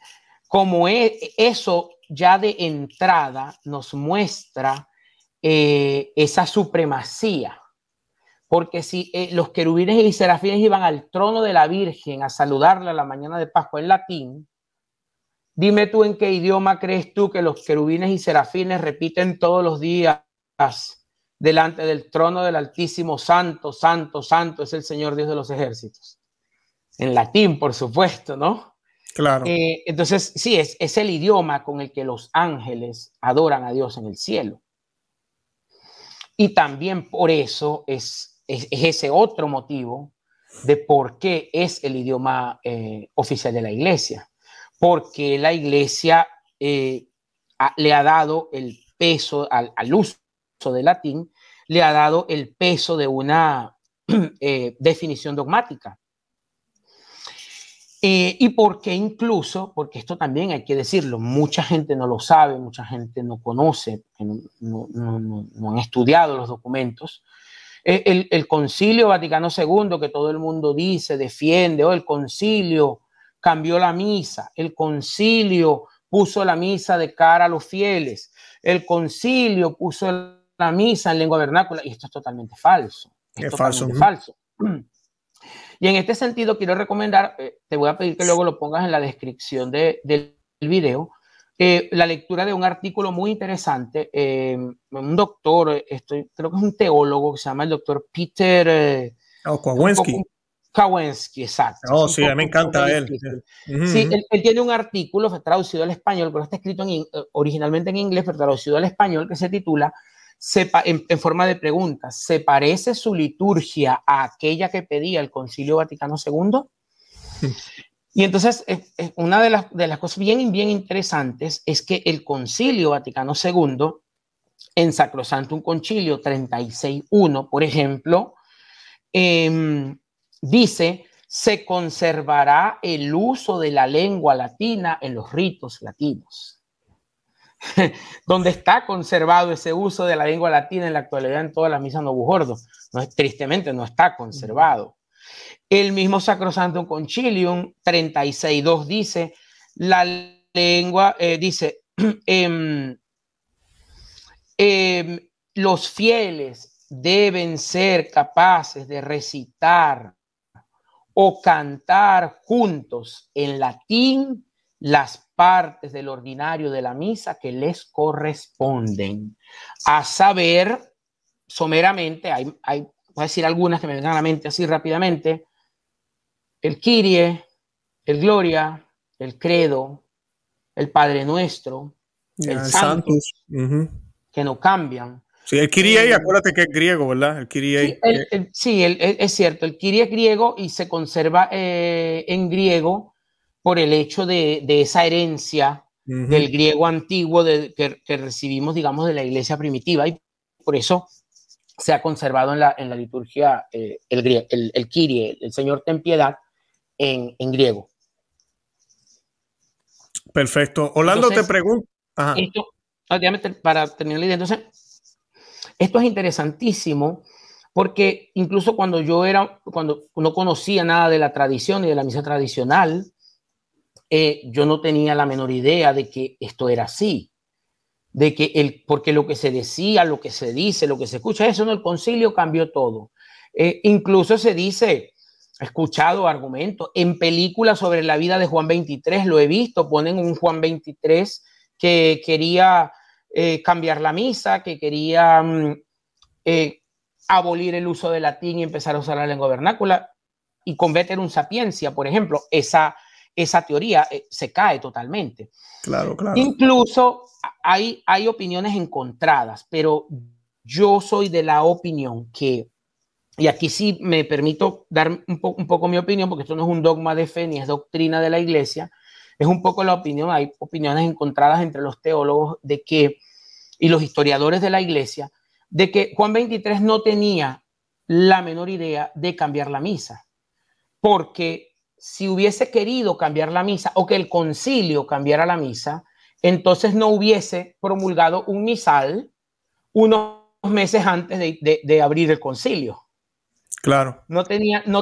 como eso ya de entrada nos muestra esa supremacía, porque si los querubines y serafines iban al trono de la Virgen a saludarla a la mañana de Pascua en latín, dime tú en qué idioma crees tú que los querubines y serafines repiten todos los días delante del trono del Altísimo, santo, santo, santo es el Señor Dios de los ejércitos. En latín, por supuesto, ¿no? Claro. Entonces, sí, es el idioma con el que los ángeles adoran a Dios en el cielo. Y también por eso es ese otro motivo de por qué es el idioma oficial de la iglesia. Porque la iglesia le ha dado el peso al uso de latín, le ha dado el peso de una definición dogmática. Y porque incluso, porque esto también hay que decirlo, mucha gente no lo sabe, mucha gente no conoce, no han estudiado los documentos. El Concilio Vaticano II, que todo el mundo dice, defiende, el Concilio cambió la misa, el Concilio puso la misa de cara a los fieles, el Concilio puso la misa en lengua vernácula, y esto es totalmente falso. Es totalmente falso. Y en este sentido quiero recomendar, te voy a pedir que luego lo pongas en la descripción del video, la lectura de un artículo muy interesante, un doctor, creo que es un teólogo que se llama el doctor Peter Kowanski, exacto. Oh, sí, me encanta él. Sí, él tiene un artículo traducido al español, pero está escrito originalmente en inglés, pero traducido al español, que se titula en forma de pregunta, ¿se parece su liturgia a aquella que pedía el Concilio Vaticano II? Y entonces, una de las cosas bien interesantes es que el Concilio Vaticano II, en Sacrosanctum Concilium 36.1, por ejemplo, dice, se conservará el uso de la lengua latina en los ritos latinos. Donde está conservado ese uso de la lengua latina en la actualidad en todas las misas Novo Jordo, tristemente no está conservado. El mismo Sacrosanctum Concilium 36.2 dice, la lengua, los fieles deben ser capaces de recitar o cantar juntos en latín las partes del ordinario de la misa que les corresponden, a saber, someramente, voy a decir algunas que me vengan a la mente así rápidamente, el Kyrie, el Gloria, el Credo, el Padre Nuestro, el Santos, que no cambian. Sí, el Kyrie, acuérdate que es griego, ¿verdad? El Kyrie. Sí, es cierto, el Kyrie es griego y se conserva en griego por el hecho de esa herencia del griego antiguo que recibimos, digamos, de la iglesia primitiva, y por eso se ha conservado en la liturgia el Kyrie, el Señor ten piedad, en griego. Perfecto. Orlando, entonces, te pregunto. Ajá. Para terminar la idea, entonces, esto es interesantísimo porque incluso cuando no conocía nada de la tradición y de la misa tradicional, yo no tenía la menor idea de que esto era así, de que porque lo que se decía, lo que se dice, lo que se escucha, eso en el concilio cambió todo. Incluso se dice... He escuchado argumentos en películas sobre la vida de Juan XXIII, lo he visto, ponen un Juan XXIII que quería cambiar la misa, que quería abolir el uso del latín y empezar a usar la lengua vernácula, y con Veterum Sapientia, por ejemplo, esa teoría se cae totalmente. Claro, claro. Incluso hay opiniones encontradas, pero yo soy de la opinión que, y aquí sí me permito dar un poco mi opinión, porque esto no es un dogma de fe ni es doctrina de la iglesia, es un poco la opinión, hay opiniones encontradas entre los teólogos y los historiadores de la iglesia, de que Juan XXIII no tenía la menor idea de cambiar la misa, porque si hubiese querido cambiar la misa o que el concilio cambiara la misa, entonces no hubiese promulgado un misal unos meses antes de abrir el concilio. Claro. No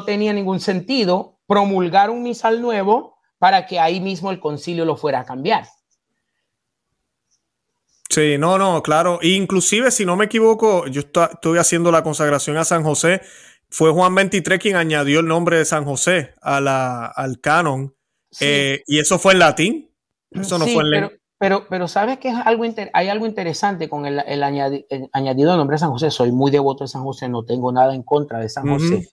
tenía ningún sentido promulgar un misal nuevo para que ahí mismo el concilio lo fuera a cambiar. Sí, no, claro. Inclusive, si no me equivoco, yo estoy haciendo la consagración a San José. Fue Juan XXIII quien añadió el nombre de San José al canon. Sí. Y eso fue en latín. Eso no fue en latín. Pero sabes que hay algo interesante con el añadido del nombre de San José. Soy muy devoto de San José, no tengo nada en contra de San José.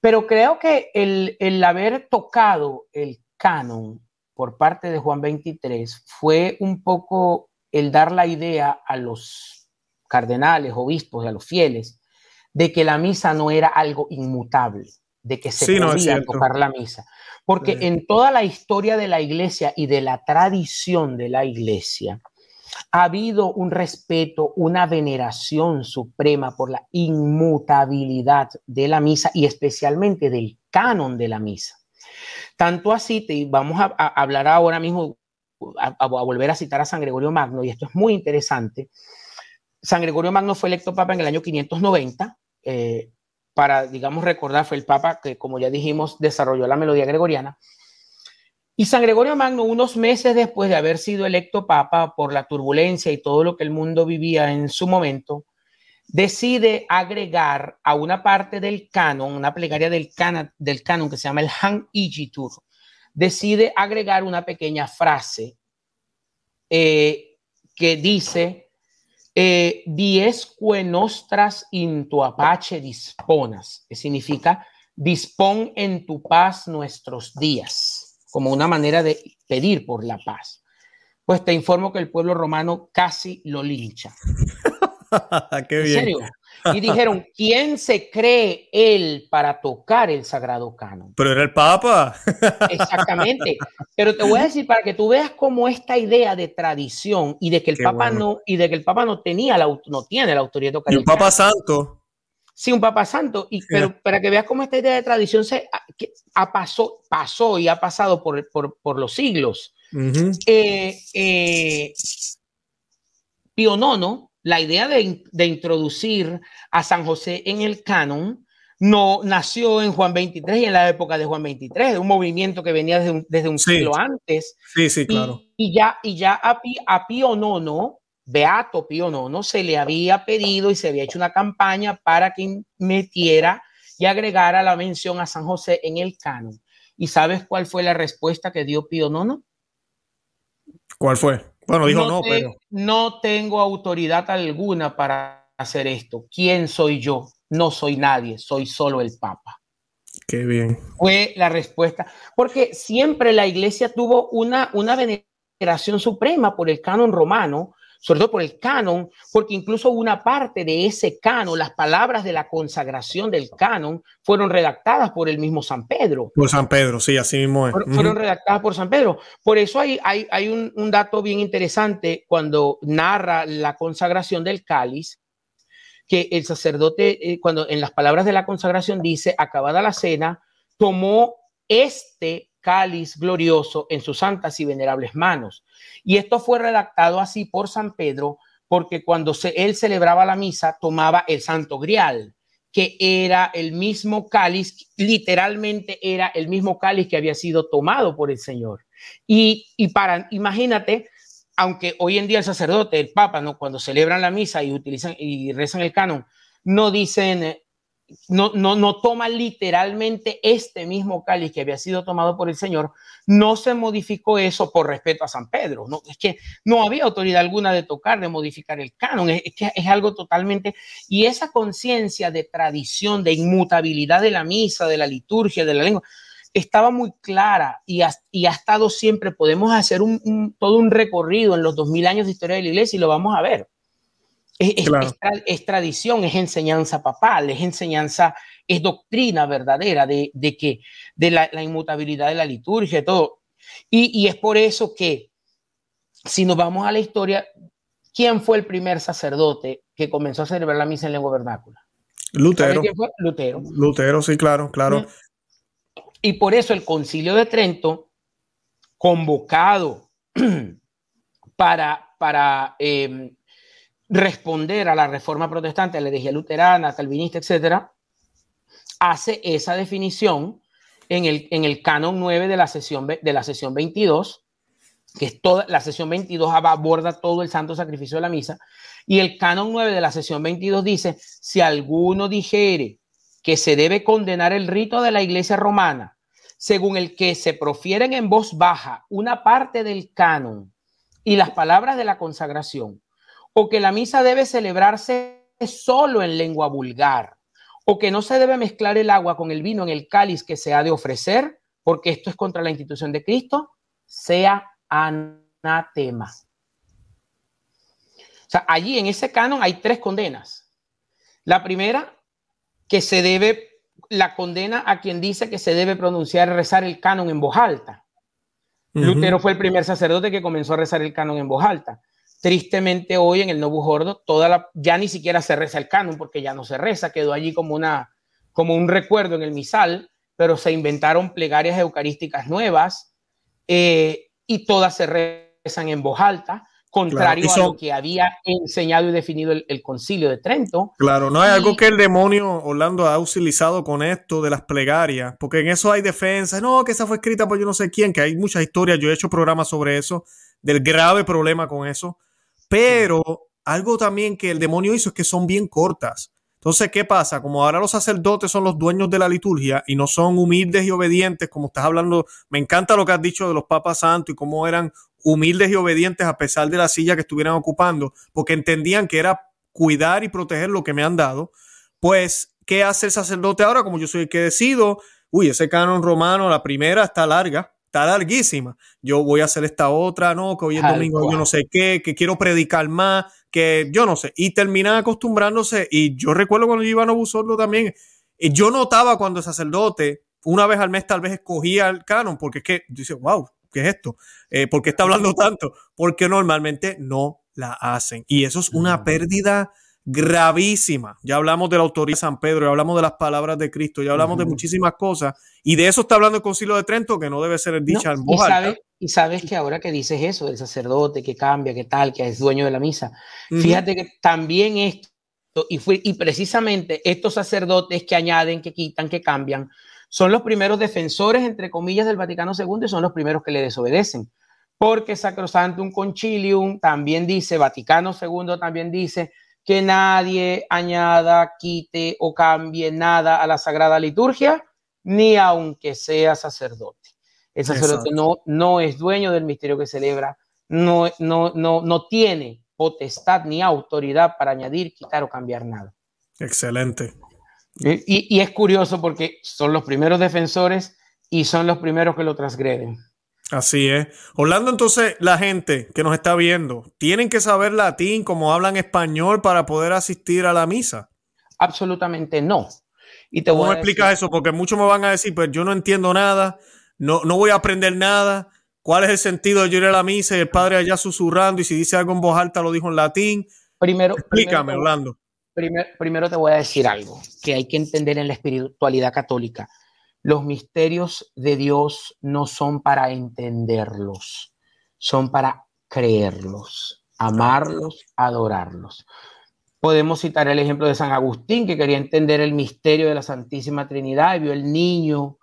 Pero creo que el haber tocado el canon por parte de Juan XXIII fue un poco el dar la idea a los cardenales, obispos, a los fieles, de que la misa no era algo inmutable, de que se podía tocar la misa. Porque en toda la historia de la iglesia y de la tradición de la iglesia ha habido un respeto, una veneración suprema por la inmutabilidad de la misa y especialmente del canon de la misa. Tanto así, vamos a hablar ahora mismo, a volver a citar a San Gregorio Magno, y esto es muy interesante. San Gregorio Magno fue electo papa en el año 590, para, digamos, recordar, fue el papa que, como ya dijimos, desarrolló la melodía gregoriana. Y San Gregorio Magno, unos meses después de haber sido electo papa por la turbulencia y todo lo que el mundo vivía en su momento, decide agregar a una parte del canon, una plegaria del canon que se llama el Han Igitur, decide agregar una pequeña frase que dice... Diezque nostras in tua pace disponas, que significa dispón en tu paz nuestros días, como una manera de pedir por la paz. Pues te informo que el pueblo romano casi lo lincha. Qué bien. ¿En serio? Y dijeron, ¿quién se cree él para tocar el sagrado canon? Pero era el papa. Exactamente. Pero te voy a decir, para que tú veas cómo esta idea de tradición y de que el papa no tiene la autoridad. Y un papa santo. Sí, un papa santo. Pero para que veas cómo esta idea de tradición pasó y ha pasado por los siglos. Pío IX, la idea de introducir a San José en el canon no nació en Juan XXIII y en la época de Juan XXIII, un movimiento que venía desde un siglo antes. Sí, claro. Y ya a Pío IX, Beato Pío IX, se le había pedido y se había hecho una campaña para que metiera y agregara la mención a San José en el canon. ¿Y sabes cuál fue la respuesta que dio Pío IX? ¿Cuál fue? Bueno, dijo pero... No tengo autoridad alguna para hacer esto. ¿Quién soy yo? No soy nadie, soy solo el Papa. Qué bien. Fue la respuesta. Porque siempre la iglesia tuvo una veneración creación suprema por el canon romano, sobre todo por el canon, porque incluso una parte de ese canon, las palabras de la consagración del canon, fueron redactadas por el mismo San Pedro. Por San Pedro, sí, así mismo es. Fueron redactadas por San Pedro. Por eso hay un dato bien interesante cuando narra la consagración del cáliz, que el sacerdote, cuando en las palabras de la consagración dice, acabada la cena, tomó este cáliz glorioso en sus santas y venerables manos. Y esto fue redactado así por San Pedro, porque cuando él celebraba la misa, tomaba el Santo Grial, que era el mismo cáliz, literalmente era el mismo cáliz que había sido tomado por el Señor. Y imagínate, aunque hoy en día el sacerdote, el Papa, ¿no?, cuando celebran la misa y utilizan y rezan el canon, no dicen, no toma literalmente este mismo cáliz que había sido tomado por el Señor. No se modificó eso por respeto a San Pedro. No, es que no había autoridad alguna de tocar, de modificar el canon. Es que es algo totalmente, y esa conciencia de tradición, de inmutabilidad de la misa, de la liturgia, de la lengua, estaba muy clara y ha estado siempre. Podemos hacer todo un recorrido en los 2000 años de historia de la Iglesia y lo vamos a ver. Claro. Es tradición, es enseñanza papal, es enseñanza, es doctrina verdadera de la inmutabilidad de la liturgia y todo. Y es por eso que, si nos vamos a la historia, ¿quién fue el primer sacerdote que comenzó a celebrar la misa en lengua vernácula? Lutero. ¿Quién fue? Lutero. Lutero, sí, claro, claro. ¿Mm? Y por eso el Concilio de Trento, convocado para responder a la reforma protestante, a la herejía luterana, calvinista, etcétera, hace esa definición en el canon 9 de la sesión 22, que es toda la sesión 22, aborda todo el santo sacrificio de la misa, y el canon 9 de la sesión 22 dice, si alguno dijere que se debe condenar el rito de la Iglesia romana, según el que se profieren en voz baja una parte del canon y las palabras de la consagración, o que la misa debe celebrarse solo en lengua vulgar, o que no se debe mezclar el agua con el vino en el cáliz que se ha de ofrecer, porque esto es contra la institución de Cristo, sea anatema. O sea, allí en ese canon hay tres condenas. La primera, que se debe... la condena a quien dice que se debe pronunciar, rezar el canon en voz alta. Lutero fue el primer sacerdote que comenzó a rezar el canon en voz alta. Tristemente hoy en el Novus Ordo ya ni siquiera se reza el canon, porque ya no se reza, quedó allí como un recuerdo en el misal, pero se inventaron plegarias eucarísticas nuevas y todas se rezan en voz alta, contrario a lo que había enseñado y definido el Concilio de Trento. Claro, no hay algo que el demonio, Orlando, ha utilizado con esto de las plegarias, porque en eso hay defensas, no, que esa fue escrita por yo no sé quién, que hay muchas historias, yo he hecho programas sobre eso, del grave problema con eso, pero algo también que el demonio hizo es que son bien cortas. Entonces, ¿qué pasa? Como ahora los sacerdotes son los dueños de la liturgia y no son humildes y obedientes, como estás hablando, me encanta lo que has dicho de los papas santos y cómo eran humildes y obedientes a pesar de la silla que estuvieran ocupando, porque entendían que era cuidar y proteger lo que me han dado. Pues, ¿qué hace el sacerdote ahora? Como yo soy el que decido, ese canon romano, la primera está larga, está larguísima. Yo voy a hacer esta otra, no, que hoy es domingo, yo no sé qué, que quiero predicar más, que yo no sé. Y terminan acostumbrándose. Y yo recuerdo cuando yo iba a Novus Ordo también, yo notaba cuando el sacerdote, una vez al mes tal vez escogía el canon, porque es que yo decía, wow, ¿qué es esto? ¿Por qué está hablando tanto? Porque normalmente no la hacen. Y eso es una pérdida gravísima. Ya hablamos de la autoridad de San Pedro, ya hablamos de las palabras de Cristo, ya hablamos de muchísimas cosas. Y de eso está hablando el Concilio de Trento, que no debe ser dicha en voz alta. Y sabes que ahora que dices eso del sacerdote que cambia, que tal, que es dueño de la misa, fíjate que también esto, y precisamente estos sacerdotes que añaden, que quitan, que cambian, son los primeros defensores, entre comillas, del Vaticano II y son los primeros que le desobedecen. Porque Sacrosanctum Concilium también dice, Vaticano II también dice, que nadie añada, quite o cambie nada a la Sagrada Liturgia, ni aunque sea sacerdote. El sacerdote no es dueño del misterio que celebra, no tiene potestad ni autoridad para añadir, quitar o cambiar nada. Excelente. Y es curioso porque son los primeros defensores y son los primeros que lo transgreden. Así es. Orlando, entonces, la gente que nos está viendo, ¿tienen que saber latín como hablan español para poder asistir a la misa? Absolutamente no. Y te ¿Cómo me explicas eso? Porque muchos me van a decir, pues yo no entiendo nada, no voy a aprender nada. ¿Cuál es el sentido de yo ir a la misa y el padre allá susurrando y si dice algo en voz alta lo dijo en latín? Explícame, Orlando. Primero te voy a decir algo que hay que entender en la espiritualidad católica. Los misterios de Dios no son para entenderlos, son para creerlos, amarlos, adorarlos. Podemos citar el ejemplo de San Agustín, que quería entender el misterio de la Santísima Trinidad y vio el niño,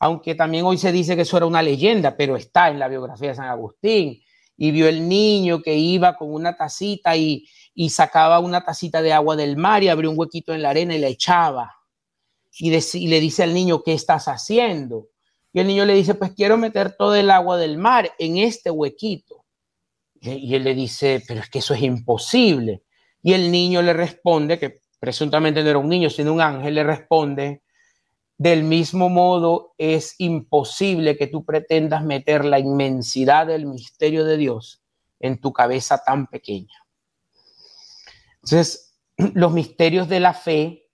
aunque también hoy se dice que eso era una leyenda, pero está en la biografía de San Agustín, y vio el niño que iba con una tacita y sacaba una tacita de agua del mar y abrió un huequito en la arena y la echaba. Y le dice al niño, ¿qué estás haciendo? Y el niño le dice, pues quiero meter todo el agua del mar en este huequito. Y él le dice, pero es que eso es imposible. Y el niño le responde, que presuntamente no era un niño, sino un ángel, le responde, del mismo modo es imposible que tú pretendas meter la inmensidad del misterio de Dios en tu cabeza tan pequeña. Entonces, los misterios de la fe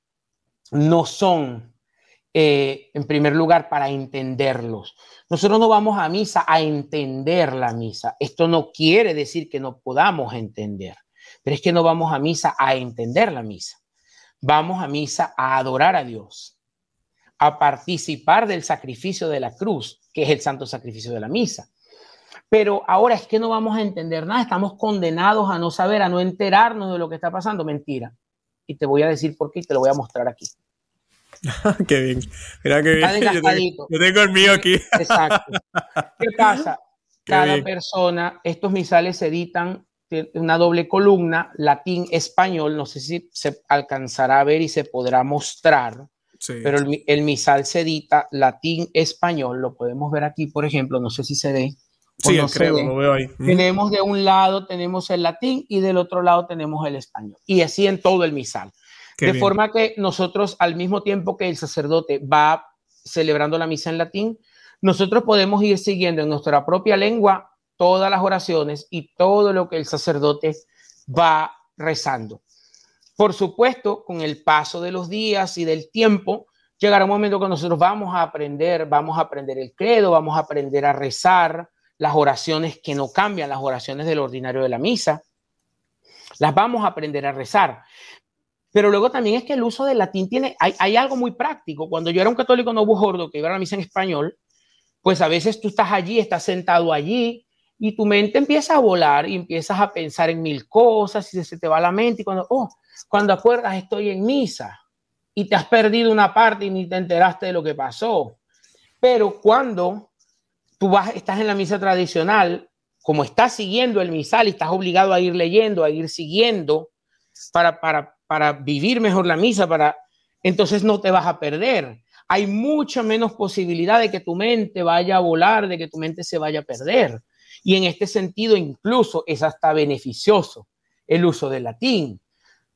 no son, en primer lugar, para entenderlos. Nosotros no vamos a misa a entender la misa. Esto no quiere decir que no podamos entender, pero es que no vamos a misa a entender la misa. Vamos a misa a adorar a Dios, a participar del sacrificio de la cruz, que es el santo sacrificio de la misa. Pero ahora es que no vamos a entender nada. Estamos condenados a no saber, a no enterarnos de lo que está pasando. Mentira. Y te voy a decir por qué y te lo voy a mostrar aquí. Qué bien. Mira qué bien. Yo tengo el mío aquí. Exacto. ¿Qué pasa? Cada persona, estos misales se editan en una doble columna, latín, español. No sé si se alcanzará a ver y se podrá mostrar, sí, pero el misal se edita latín, español. Lo podemos ver aquí, por ejemplo. No sé si se ve. Sí, no creo, lo veo ahí. Tenemos de un lado tenemos el latín y del otro lado tenemos el español. Y así en todo el misal. Qué bien. De forma que nosotros, al mismo tiempo que el sacerdote va celebrando la misa en latín, nosotros podemos ir siguiendo en nuestra propia lengua todas las oraciones y todo lo que el sacerdote va rezando. Por supuesto, con el paso de los días y del tiempo, llegará un momento que nosotros vamos a aprender el credo, vamos a aprender a rezar, las oraciones que no cambian, las oraciones del ordinario de la misa, las vamos a aprender a rezar. Pero luego también es que el uso del latín tiene, hay algo muy práctico. Cuando yo era un católico no bujordo que iba a la misa en español, pues a veces tú estás allí, estás sentado allí y tu mente empieza a volar y empiezas a pensar en mil cosas y se te va la mente y cuando acuerdas estoy en misa y te has perdido una parte y ni te enteraste de lo que pasó. Pero cuando estás en la misa tradicional, como estás siguiendo el misal y estás obligado a ir leyendo, a ir siguiendo para vivir mejor la misa, entonces no te vas a perder. Hay mucha menos posibilidad de que tu mente vaya a volar, de que tu mente se vaya a perder. Y en este sentido incluso es hasta beneficioso el uso del latín,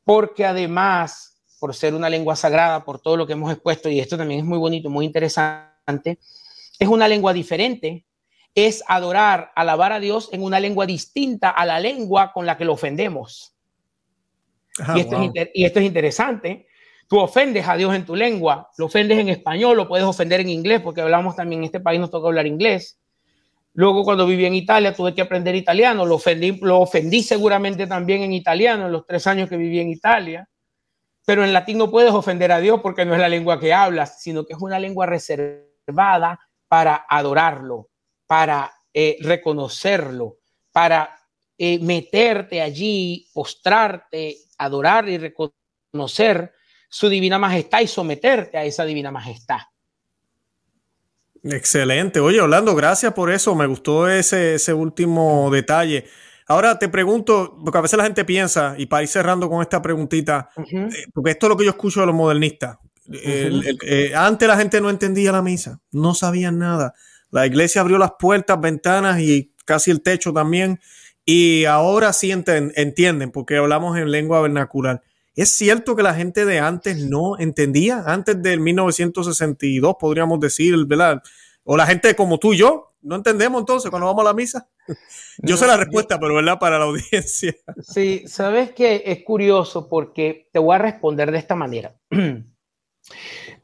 porque además, por ser una lengua sagrada, por todo lo que hemos expuesto, y esto también es muy bonito, muy interesante, es una lengua diferente, es adorar, alabar a Dios en una lengua distinta a la lengua con la que lo ofendemos. Y esto es interesante. Tú ofendes a Dios en tu lengua, lo ofendes en español, lo puedes ofender en inglés, porque hablamos también en este país, nos toca hablar inglés. Luego cuando viví en Italia tuve que aprender italiano, lo ofendí seguramente también en italiano en los 3 años que viví en Italia. Pero en latín no puedes ofender a Dios porque no es la lengua que hablas, sino que es una lengua reservada para adorarlo, para reconocerlo, para meterte allí, postrarte, adorar y reconocer su divina majestad y someterte a esa divina majestad. Excelente. Oye, Orlando, gracias por eso. Me gustó ese último detalle. Ahora te pregunto, porque a veces la gente piensa, y para ir cerrando con esta preguntita, porque esto es lo que yo escucho de los modernistas. Antes la gente no entendía la misa, no sabían nada. La iglesia abrió las puertas, ventanas y casi el techo también. Y ahora sí entienden porque hablamos en lengua vernacular. ¿Es cierto que la gente de antes no entendía? Antes del 1962, podríamos decir, ¿verdad? o la gente como tú y yo, no entendemos entonces cuando vamos a la misa. Yo sé la respuesta, pero ¿verdad? Para la audiencia. Sí, sabes que es curioso porque te voy a responder de esta manera.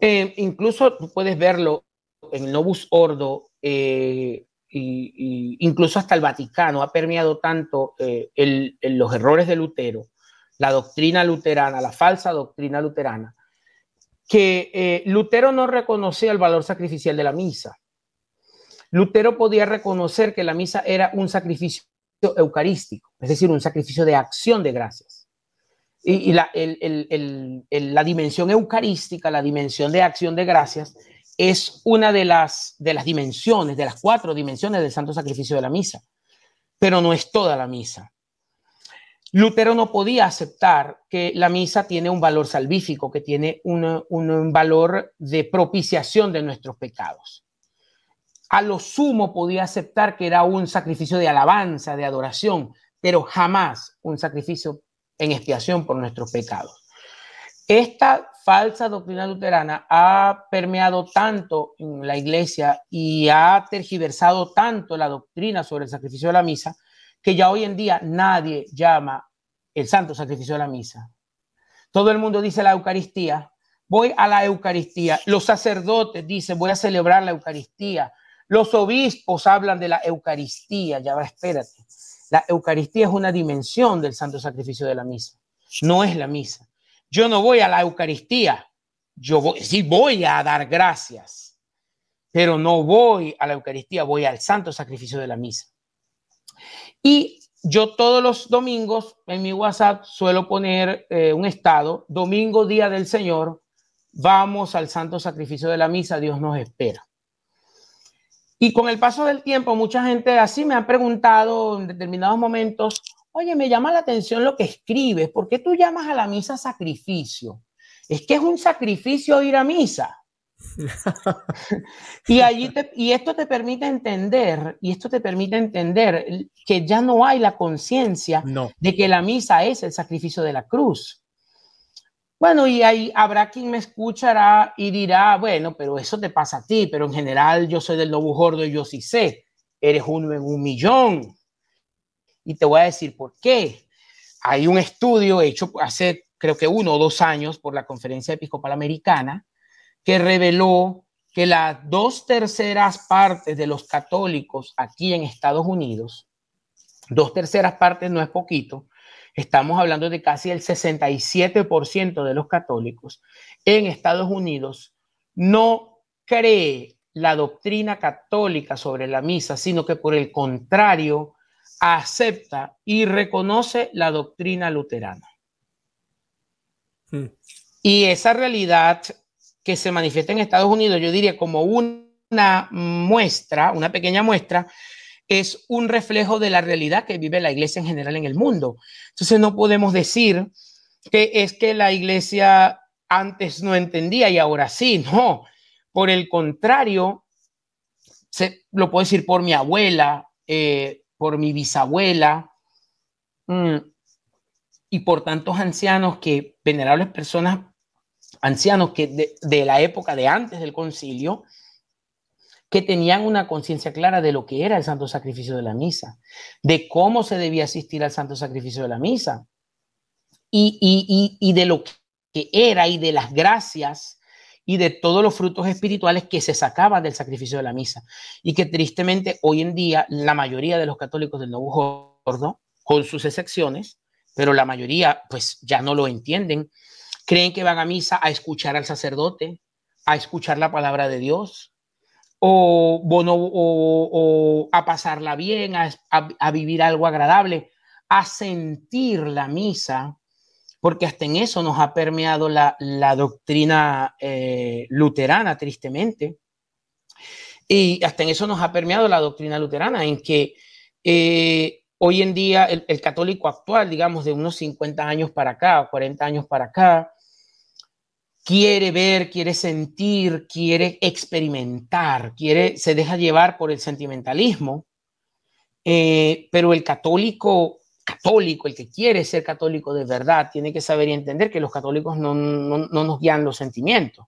Incluso puedes verlo en el Novus Ordo, y incluso hasta el Vaticano ha permeado tanto los errores de Lutero, la doctrina luterana, la falsa doctrina luterana, que Lutero no reconocía el valor sacrificial de la misa. Lutero podía reconocer que la misa era un sacrificio eucarístico, es decir, un sacrificio de acción de gracias. Y la dimensión eucarística, la dimensión de acción de gracias, es una de las dimensiones, de las cuatro dimensiones del santo sacrificio de la misa, pero no es toda la misa. Lutero no podía aceptar que la misa tiene un valor salvífico, que tiene un valor de propiciación de nuestros pecados. A lo sumo podía aceptar que era un sacrificio de alabanza, de adoración, pero jamás un sacrificio en expiación por nuestros pecados. Esta falsa doctrina luterana ha permeado tanto en la iglesia y ha tergiversado tanto la doctrina sobre el sacrificio de la misa que ya hoy en día nadie llama el santo sacrificio de la misa. Todo el mundo dice la Eucaristía, voy a la Eucaristía. Los sacerdotes dicen voy a celebrar la Eucaristía. Los obispos hablan de la Eucaristía. Ya va, espérate. La Eucaristía es una dimensión del santo sacrificio de la misa. No es la misa. Yo no voy a la Eucaristía. Sí voy a dar gracias, pero no voy a la Eucaristía. Voy al santo sacrificio de la misa. Y yo todos los domingos en mi WhatsApp suelo poner un estado. Domingo, día del Señor, vamos al santo sacrificio de la misa. Dios nos espera. Y con el paso del tiempo, mucha gente así me ha preguntado en determinados momentos, oye, me llama la atención lo que escribes. ¿Por qué tú llamas a la misa sacrificio? Es que es un sacrificio ir a misa. y esto te permite entender que ya no hay la conciencia de que la misa es el sacrificio de la cruz. Bueno, y ahí habrá quien me escuchará y dirá, bueno, pero eso te pasa a ti, pero en general yo soy del Novus Ordo y yo sí sé, eres uno en 1.000.000. Y te voy a decir por qué. Hay un estudio hecho hace creo que 1 o 2 años por la Conferencia Episcopal Americana que reveló que las 2/3 partes de los católicos aquí en Estados Unidos, 2/3 partes no es poquito, estamos hablando de casi el 67% de los católicos en Estados Unidos no cree la doctrina católica sobre la misa, sino que por el contrario acepta y reconoce la doctrina luterana. Y esa realidad que se manifiesta en Estados Unidos, yo diría como una muestra, una pequeña muestra, es un reflejo de la realidad que vive la iglesia en general en el mundo. Entonces no podemos decir que es que la iglesia antes no entendía y ahora sí, no. Por el contrario, lo puedo decir por mi abuela, por mi bisabuela y por tantos ancianos que, venerables personas, ancianos que de la época de antes del concilio, que tenían una conciencia clara de lo que era el santo sacrificio de la misa, de cómo se debía asistir al santo sacrificio de la misa y de lo que era y de las gracias y de todos los frutos espirituales que se sacaban del sacrificio de la misa y que tristemente hoy en día la mayoría de los católicos del Novus Ordo, con sus excepciones, pero la mayoría pues ya no lo entienden. Creen que van a misa a escuchar al sacerdote, a escuchar la palabra de Dios, o a pasarla bien, a vivir algo agradable, a sentir la misa, porque hasta en eso nos ha permeado la doctrina luterana, tristemente. Y hasta en eso nos ha permeado la doctrina luterana, en que hoy en día el católico actual, digamos, de unos 50 años para acá, 40 años para acá, quiere ver, quiere sentir, quiere experimentar, se deja llevar por el sentimentalismo, pero el católico, el que quiere ser católico de verdad, tiene que saber y entender que los católicos no nos guían los sentimientos.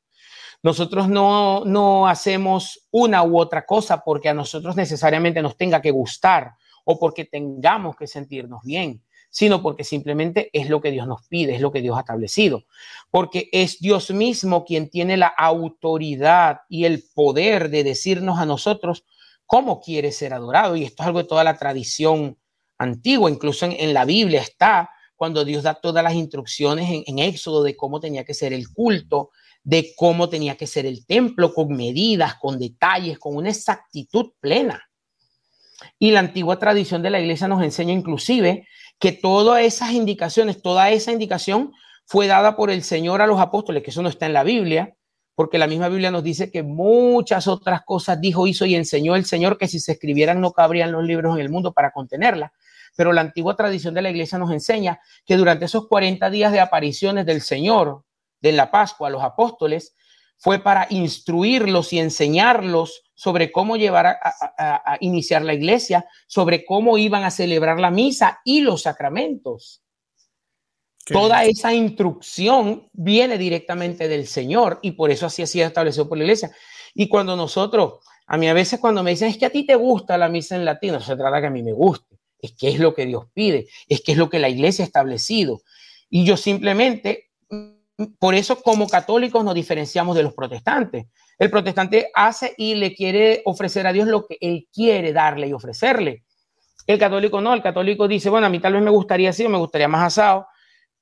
Nosotros no hacemos una u otra cosa porque a nosotros necesariamente nos tenga que gustar o porque tengamos que sentirnos bien, sino porque simplemente es lo que Dios nos pide, es lo que Dios ha establecido, porque es Dios mismo quien tiene la autoridad y el poder de decirnos a nosotros cómo quiere ser adorado. Y esto es algo de toda la tradición antigua, incluso en la Biblia está cuando Dios da todas las instrucciones en Éxodo de cómo tenía que ser el culto, de cómo tenía que ser el templo, con medidas, con detalles, con una exactitud plena. Y la antigua tradición de la iglesia nos enseña inclusive que todas esas indicaciones, toda esa indicación fue dada por el Señor a los apóstoles, que eso no está en la Biblia, porque la misma Biblia nos dice que muchas otras cosas dijo, hizo y enseñó el Señor que si se escribieran no cabrían los libros en el mundo para contenerlas. Pero la antigua tradición de la iglesia nos enseña que durante esos 40 días de apariciones del Señor, de la Pascua, a los apóstoles, fue para instruirlos y enseñarlos sobre cómo llevar a iniciar la iglesia, sobre cómo iban a celebrar la misa y los sacramentos. Toda esa instrucción viene directamente del Señor y por eso así ha sido establecido por la iglesia. Y cuando nosotros, a mí a veces cuando me dicen, es que a ti te gusta la misa en latín, no se trata que a mí me guste, es que es lo que Dios pide, es que es lo que la iglesia ha establecido. Y yo simplemente, por eso como católicos nos diferenciamos de los protestantes. El protestante hace y le quiere ofrecer a Dios lo que él quiere darle y ofrecerle. El católico no, el católico dice, bueno, a mí tal vez me gustaría así o me gustaría más asado,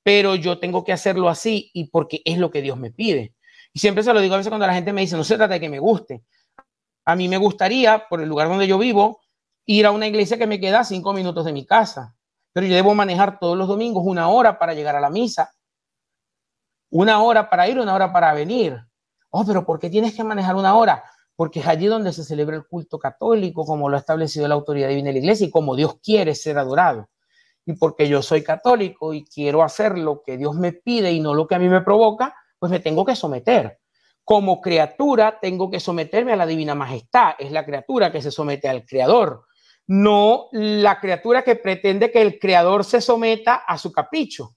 pero yo tengo que hacerlo así y porque es lo que Dios me pide. Y siempre se lo digo a veces cuando la gente me dice, no se trata de que me guste. A mí me gustaría, por el lugar donde yo vivo, ir a una iglesia que me queda a 5 minutos de mi casa, pero yo debo manejar todos los domingos 1 hora para llegar a la misa, 1 hora para ir, 1 hora para venir. Oh, pero ¿por qué tienes que manejar 1 hora? Porque es allí donde se celebra el culto católico, como lo ha establecido la autoridad divina de la iglesia y como Dios quiere ser adorado. Y porque yo soy católico y quiero hacer lo que Dios me pide y no lo que a mí me provoca, pues me tengo que someter. Como criatura tengo que someterme a la divina majestad. Es la criatura que se somete al creador, no la criatura que pretende que el creador se someta a su capricho.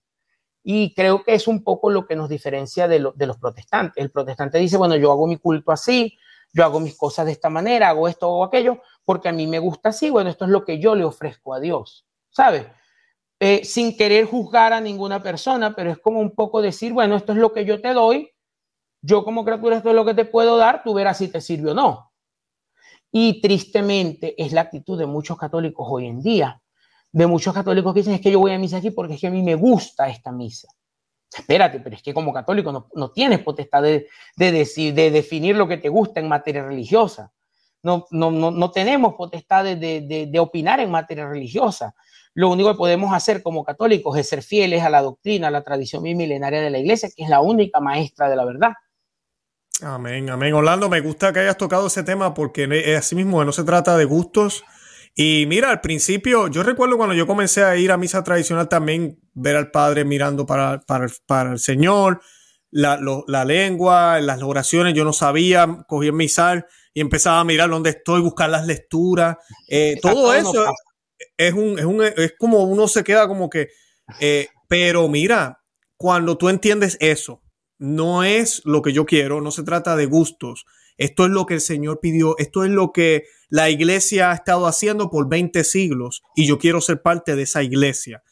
Y creo que es un poco lo que nos diferencia de los protestantes. El protestante dice, bueno, yo hago mi culto así, yo hago mis cosas de esta manera, hago esto o aquello, porque a mí me gusta así. Bueno, esto es lo que yo le ofrezco a Dios, ¿sabes? Sin querer juzgar a ninguna persona, pero es como un poco decir, bueno, esto es lo que yo te doy, yo como criatura esto es lo que te puedo dar, tú verás si te sirve o no. Y tristemente es la actitud de muchos católicos hoy en día, de muchos católicos que dicen, es que yo voy a misa aquí porque es que a mí me gusta esta misa. Espérate, pero es que como católico no tienes potestad de definir lo que te gusta en materia religiosa. No tenemos potestad de opinar en materia religiosa. Lo único que podemos hacer como católicos es ser fieles a la doctrina, a la tradición milenaria de la iglesia, que es la única maestra de la verdad. Amén, amén. Orlando, me gusta que hayas tocado ese tema porque así mismo no se trata de gustos. Y mira, al principio, yo recuerdo cuando yo comencé a ir a misa tradicional también, ver al padre mirando para el Señor, la lengua, las oraciones, yo no sabía, cogí el misal y empezaba a mirar dónde estoy, buscar las lecturas, todo eso es como uno se queda como que, pero mira, cuando tú entiendes eso, no es lo que yo quiero, no se trata de gustos. Esto es lo que el Señor pidió. Esto es lo que la iglesia ha estado haciendo por 20 siglos. Y yo quiero ser parte de esa iglesia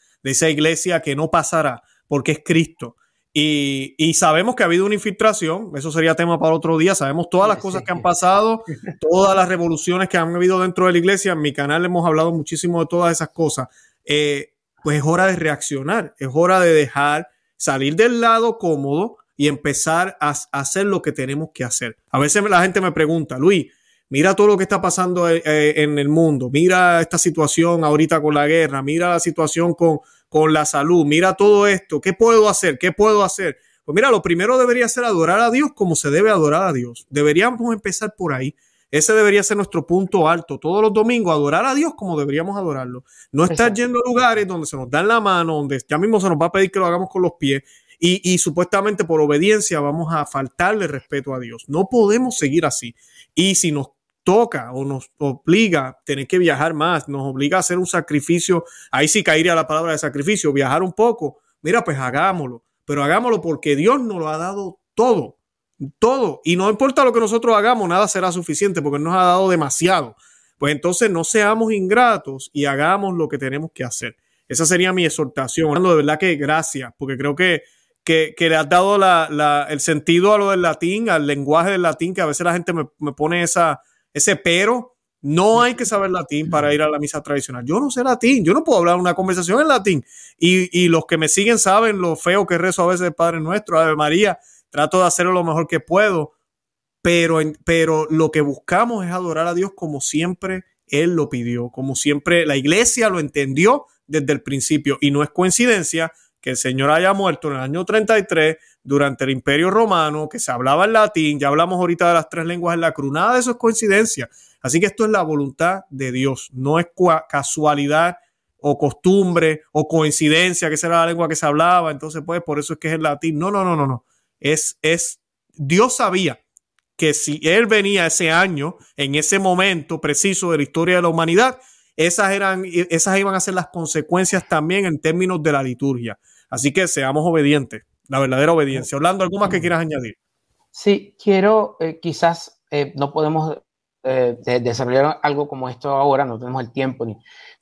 que no pasará porque es Cristo. Y sabemos que ha habido una infiltración. Eso sería tema para otro día. Sabemos todas las cosas que han pasado, todas las revoluciones que han habido dentro de la iglesia. En mi canal hemos hablado muchísimo de todas esas cosas. Pues es hora de reaccionar. Es hora de dejar salir del lado cómodo y empezar a hacer lo que tenemos que hacer. A veces la gente me pregunta, Luis, mira todo lo que está pasando en el mundo, mira esta situación ahorita con la guerra, mira la situación con la salud, mira todo esto, ¿qué puedo hacer? ¿Qué puedo hacer? Pues mira, lo primero debería ser adorar a Dios como se debe adorar a Dios. Deberíamos empezar por ahí. Ese debería ser nuestro punto alto. Todos los domingos adorar a Dios como deberíamos adorarlo. No estar yendo a lugares donde se nos dan la mano, donde ya mismo se nos va a pedir que lo hagamos con los pies. Y supuestamente por obediencia vamos a faltarle respeto a Dios. No podemos seguir así. Y si nos toca o nos obliga a tener que viajar más, nos obliga a hacer un sacrificio, ahí sí caería la palabra de sacrificio, viajar un poco. Mira, pues hagámoslo, pero hagámoslo porque Dios nos lo ha dado todo. todo. Y no importa lo que nosotros hagamos, nada será suficiente porque Él nos ha dado demasiado. Pues entonces no seamos ingratos y hagamos lo que tenemos que hacer. Esa sería mi exhortación. Orlando, de verdad que gracias, porque creo que le has dado el sentido a lo del latín, al lenguaje del latín, que a veces la gente me pone ese pero. No hay que saber latín para ir a la misa tradicional. Yo no sé latín, yo no puedo hablar una conversación en latín. Y los que me siguen saben lo feo que rezo a veces el Padre Nuestro, Ave María. Trato de hacerlo lo mejor que puedo, pero lo que buscamos es adorar a Dios como siempre Él lo pidió, como siempre la Iglesia lo entendió desde el principio. Y no es coincidencia que el Señor haya muerto en el año 33 durante el Imperio Romano, que se hablaba en latín. Ya hablamos ahorita de las tres lenguas en la cruz. Nada de eso es coincidencia. Así que esto es la voluntad de Dios, no es casualidad o costumbre o coincidencia, que esa era la lengua que se hablaba, entonces pues por eso es que es el latín. No. Dios sabía que si Él venía ese año, en ese momento preciso de la historia de la humanidad, esas iban a ser las consecuencias también en términos de la liturgia. Así que seamos obedientes, la verdadera obediencia. Orlando, ¿algo más que quieras añadir? Sí, quiero, quizás no podemos... de desarrollar algo como esto ahora, no tenemos el tiempo,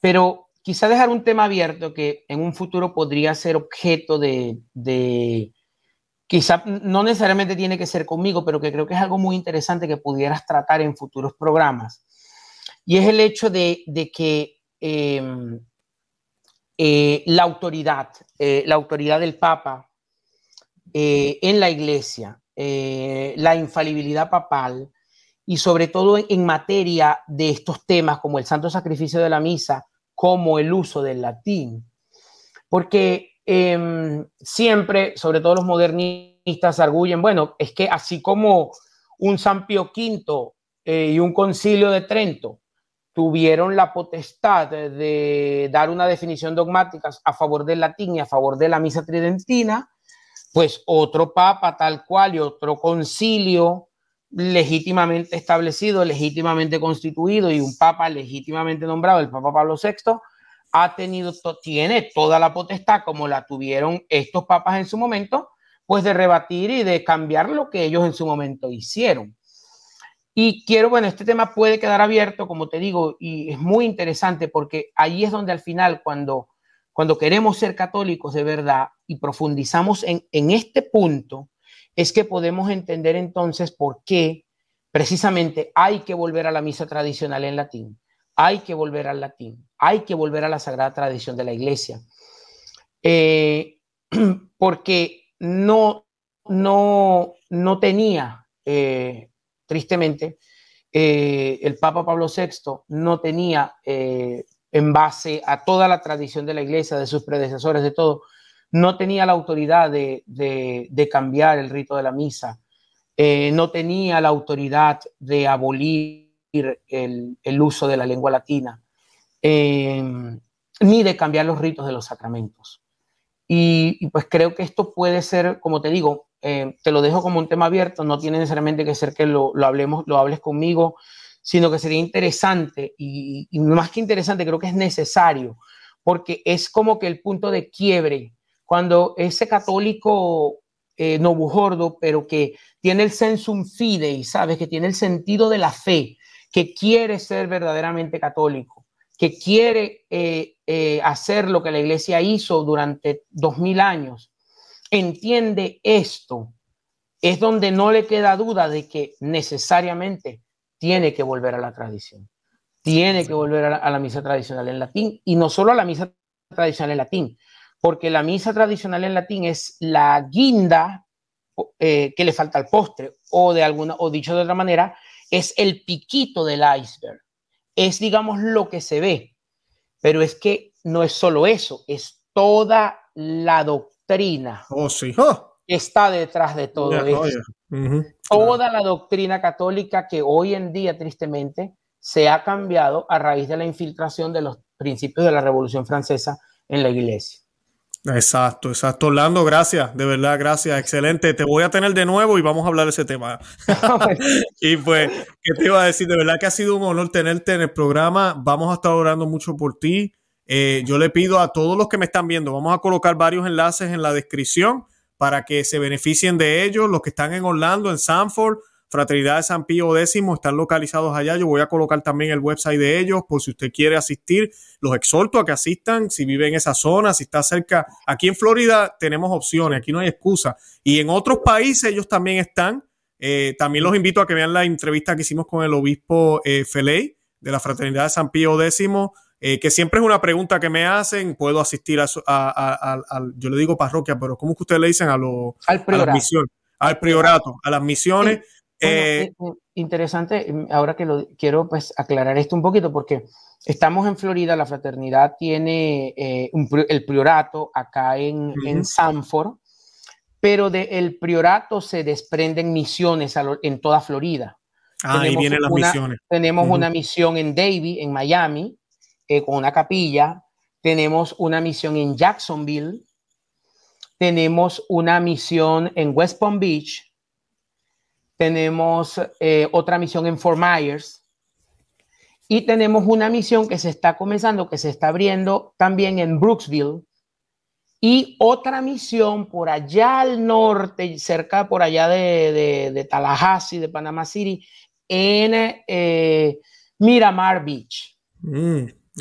pero quizá dejar un tema abierto que en un futuro podría ser objeto de quizá no necesariamente tiene que ser conmigo, pero que creo que es algo muy interesante que pudieras tratar en futuros programas, y es el hecho de que la autoridad del Papa en la Iglesia, la infalibilidad papal, y sobre todo en materia de estos temas como el santo sacrificio de la misa, como el uso del latín. Porque siempre, sobre todo los modernistas, arguyen, bueno, es que así como un San Pío V y un Concilio de Trento tuvieron la potestad de dar una definición dogmática a favor del latín y a favor de la misa tridentina, pues otro papa tal cual y otro concilio legítimamente establecido, legítimamente constituido y un papa legítimamente nombrado, el Papa Pablo VI, tiene toda la potestad, como la tuvieron estos papas en su momento, pues de rebatir y de cambiar lo que ellos en su momento hicieron. Y este tema puede quedar abierto, como te digo, y es muy interesante porque ahí es donde al final, cuando queremos ser católicos de verdad y profundizamos en este punto, es que podemos entender entonces por qué precisamente hay que volver a la misa tradicional en latín, hay que volver al latín, hay que volver a la sagrada tradición de la Iglesia, porque no tenía, tristemente, el Papa Pablo VI no tenía, en base a toda la tradición de la Iglesia, de sus predecesores, de todo, no tenía la autoridad de cambiar el rito de la misa, no tenía la autoridad de abolir el uso de la lengua latina, ni de cambiar los ritos de los sacramentos. Y pues creo que esto puede ser, como te digo, te lo dejo como un tema abierto, no tiene necesariamente que ser que lo hables conmigo, sino que sería interesante, y más que interesante, creo que es necesario, porque es como que el punto de quiebre. Cuando ese católico novujordo, pero que tiene el sensum fidei, ¿sabes? Que tiene el sentido de la fe, que quiere ser verdaderamente católico, que quiere hacer lo que la Iglesia hizo durante 2000 años, entiende esto, es donde no le queda duda de que necesariamente tiene que volver a la tradición, tiene que volver a la misa tradicional en latín, y no solo a la misa tradicional en latín, porque la misa tradicional en latín es la guinda que le falta al postre, o dicho de otra manera, es el piquito del iceberg. Es, digamos, lo que se ve, pero es que no es solo eso, es toda la doctrina que está detrás de todo esto. Toda la doctrina católica que hoy en día, tristemente, se ha cambiado a raíz de la infiltración de los principios de la Revolución Francesa en la Iglesia. Exacto. Orlando, gracias, de verdad, gracias, excelente. Te voy a tener de nuevo y vamos a hablar de ese tema. Y pues, ¿qué te iba a decir? De verdad que ha sido un honor tenerte en el programa. Vamos a estar orando mucho por ti. Yo le pido a todos los que me están viendo, vamos a colocar varios enlaces en la descripción para que se beneficien de ellos. Los que están en Orlando, en Sanford, Fraternidad de San Pío X, están localizados allá. Yo voy a colocar también el website de ellos por si usted quiere asistir. Los exhorto a que asistan si vive en esa zona, si está cerca. Aquí en Florida tenemos opciones, aquí no hay excusa. Y en otros países ellos también están. También los invito a que vean la entrevista que hicimos con el obispo Feley de la Fraternidad de San Pío X, que siempre es una pregunta que me hacen. ¿Puedo asistir a yo le digo parroquia, pero ¿cómo es que ustedes le dicen a las misiones? Sí. Interesante, ahora que lo quiero pues aclarar esto un poquito, porque estamos en Florida, la fraternidad tiene el priorato acá en Sanford, pero del priorato se desprenden misiones en toda Florida. Ahí vienen las misiones. Tenemos una misión en Davie, en Miami, con una capilla. Tenemos una misión en Jacksonville. Tenemos una misión en West Palm Beach. Tenemos otra misión en Fort Myers y tenemos una misión que se está comenzando, que se está abriendo también en Brooksville, y otra misión por allá al norte, cerca por allá de Tallahassee, de Panama City, en Miramar Beach.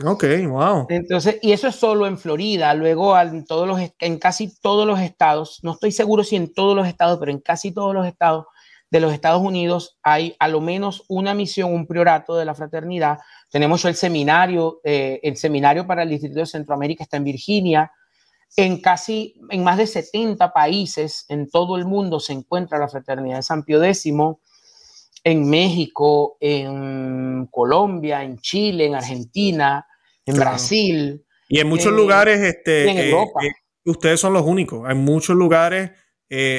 Ok, wow. Entonces, y eso es solo en Florida. Luego en casi todos los estados, no estoy seguro si en todos los estados, pero en casi todos los estados de los Estados Unidos hay a lo menos una misión, un priorato de la fraternidad. Tenemos el seminario para el Instituto de Centroamérica está en Virginia. En más de 70 países en todo el mundo se encuentra la Fraternidad de San Pío X, en México, en Colombia, en Chile, en Argentina, en Brasil. Y en muchos lugares, en Europa. Ustedes son los únicos. En muchos lugares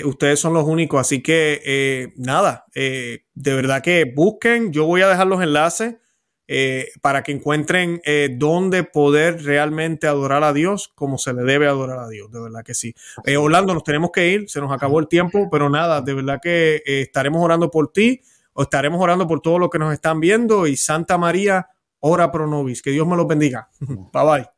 ustedes son los únicos, así que de verdad que busquen. Yo voy a dejar los enlaces para que encuentren dónde poder realmente adorar a Dios como se le debe adorar a Dios, de verdad que sí. Orlando, nos tenemos que ir, se nos acabó el tiempo, pero de verdad que estaremos orando por ti, o estaremos orando por todos los que nos están viendo, y Santa María, ora pro nobis, que Dios me los bendiga. Bye bye.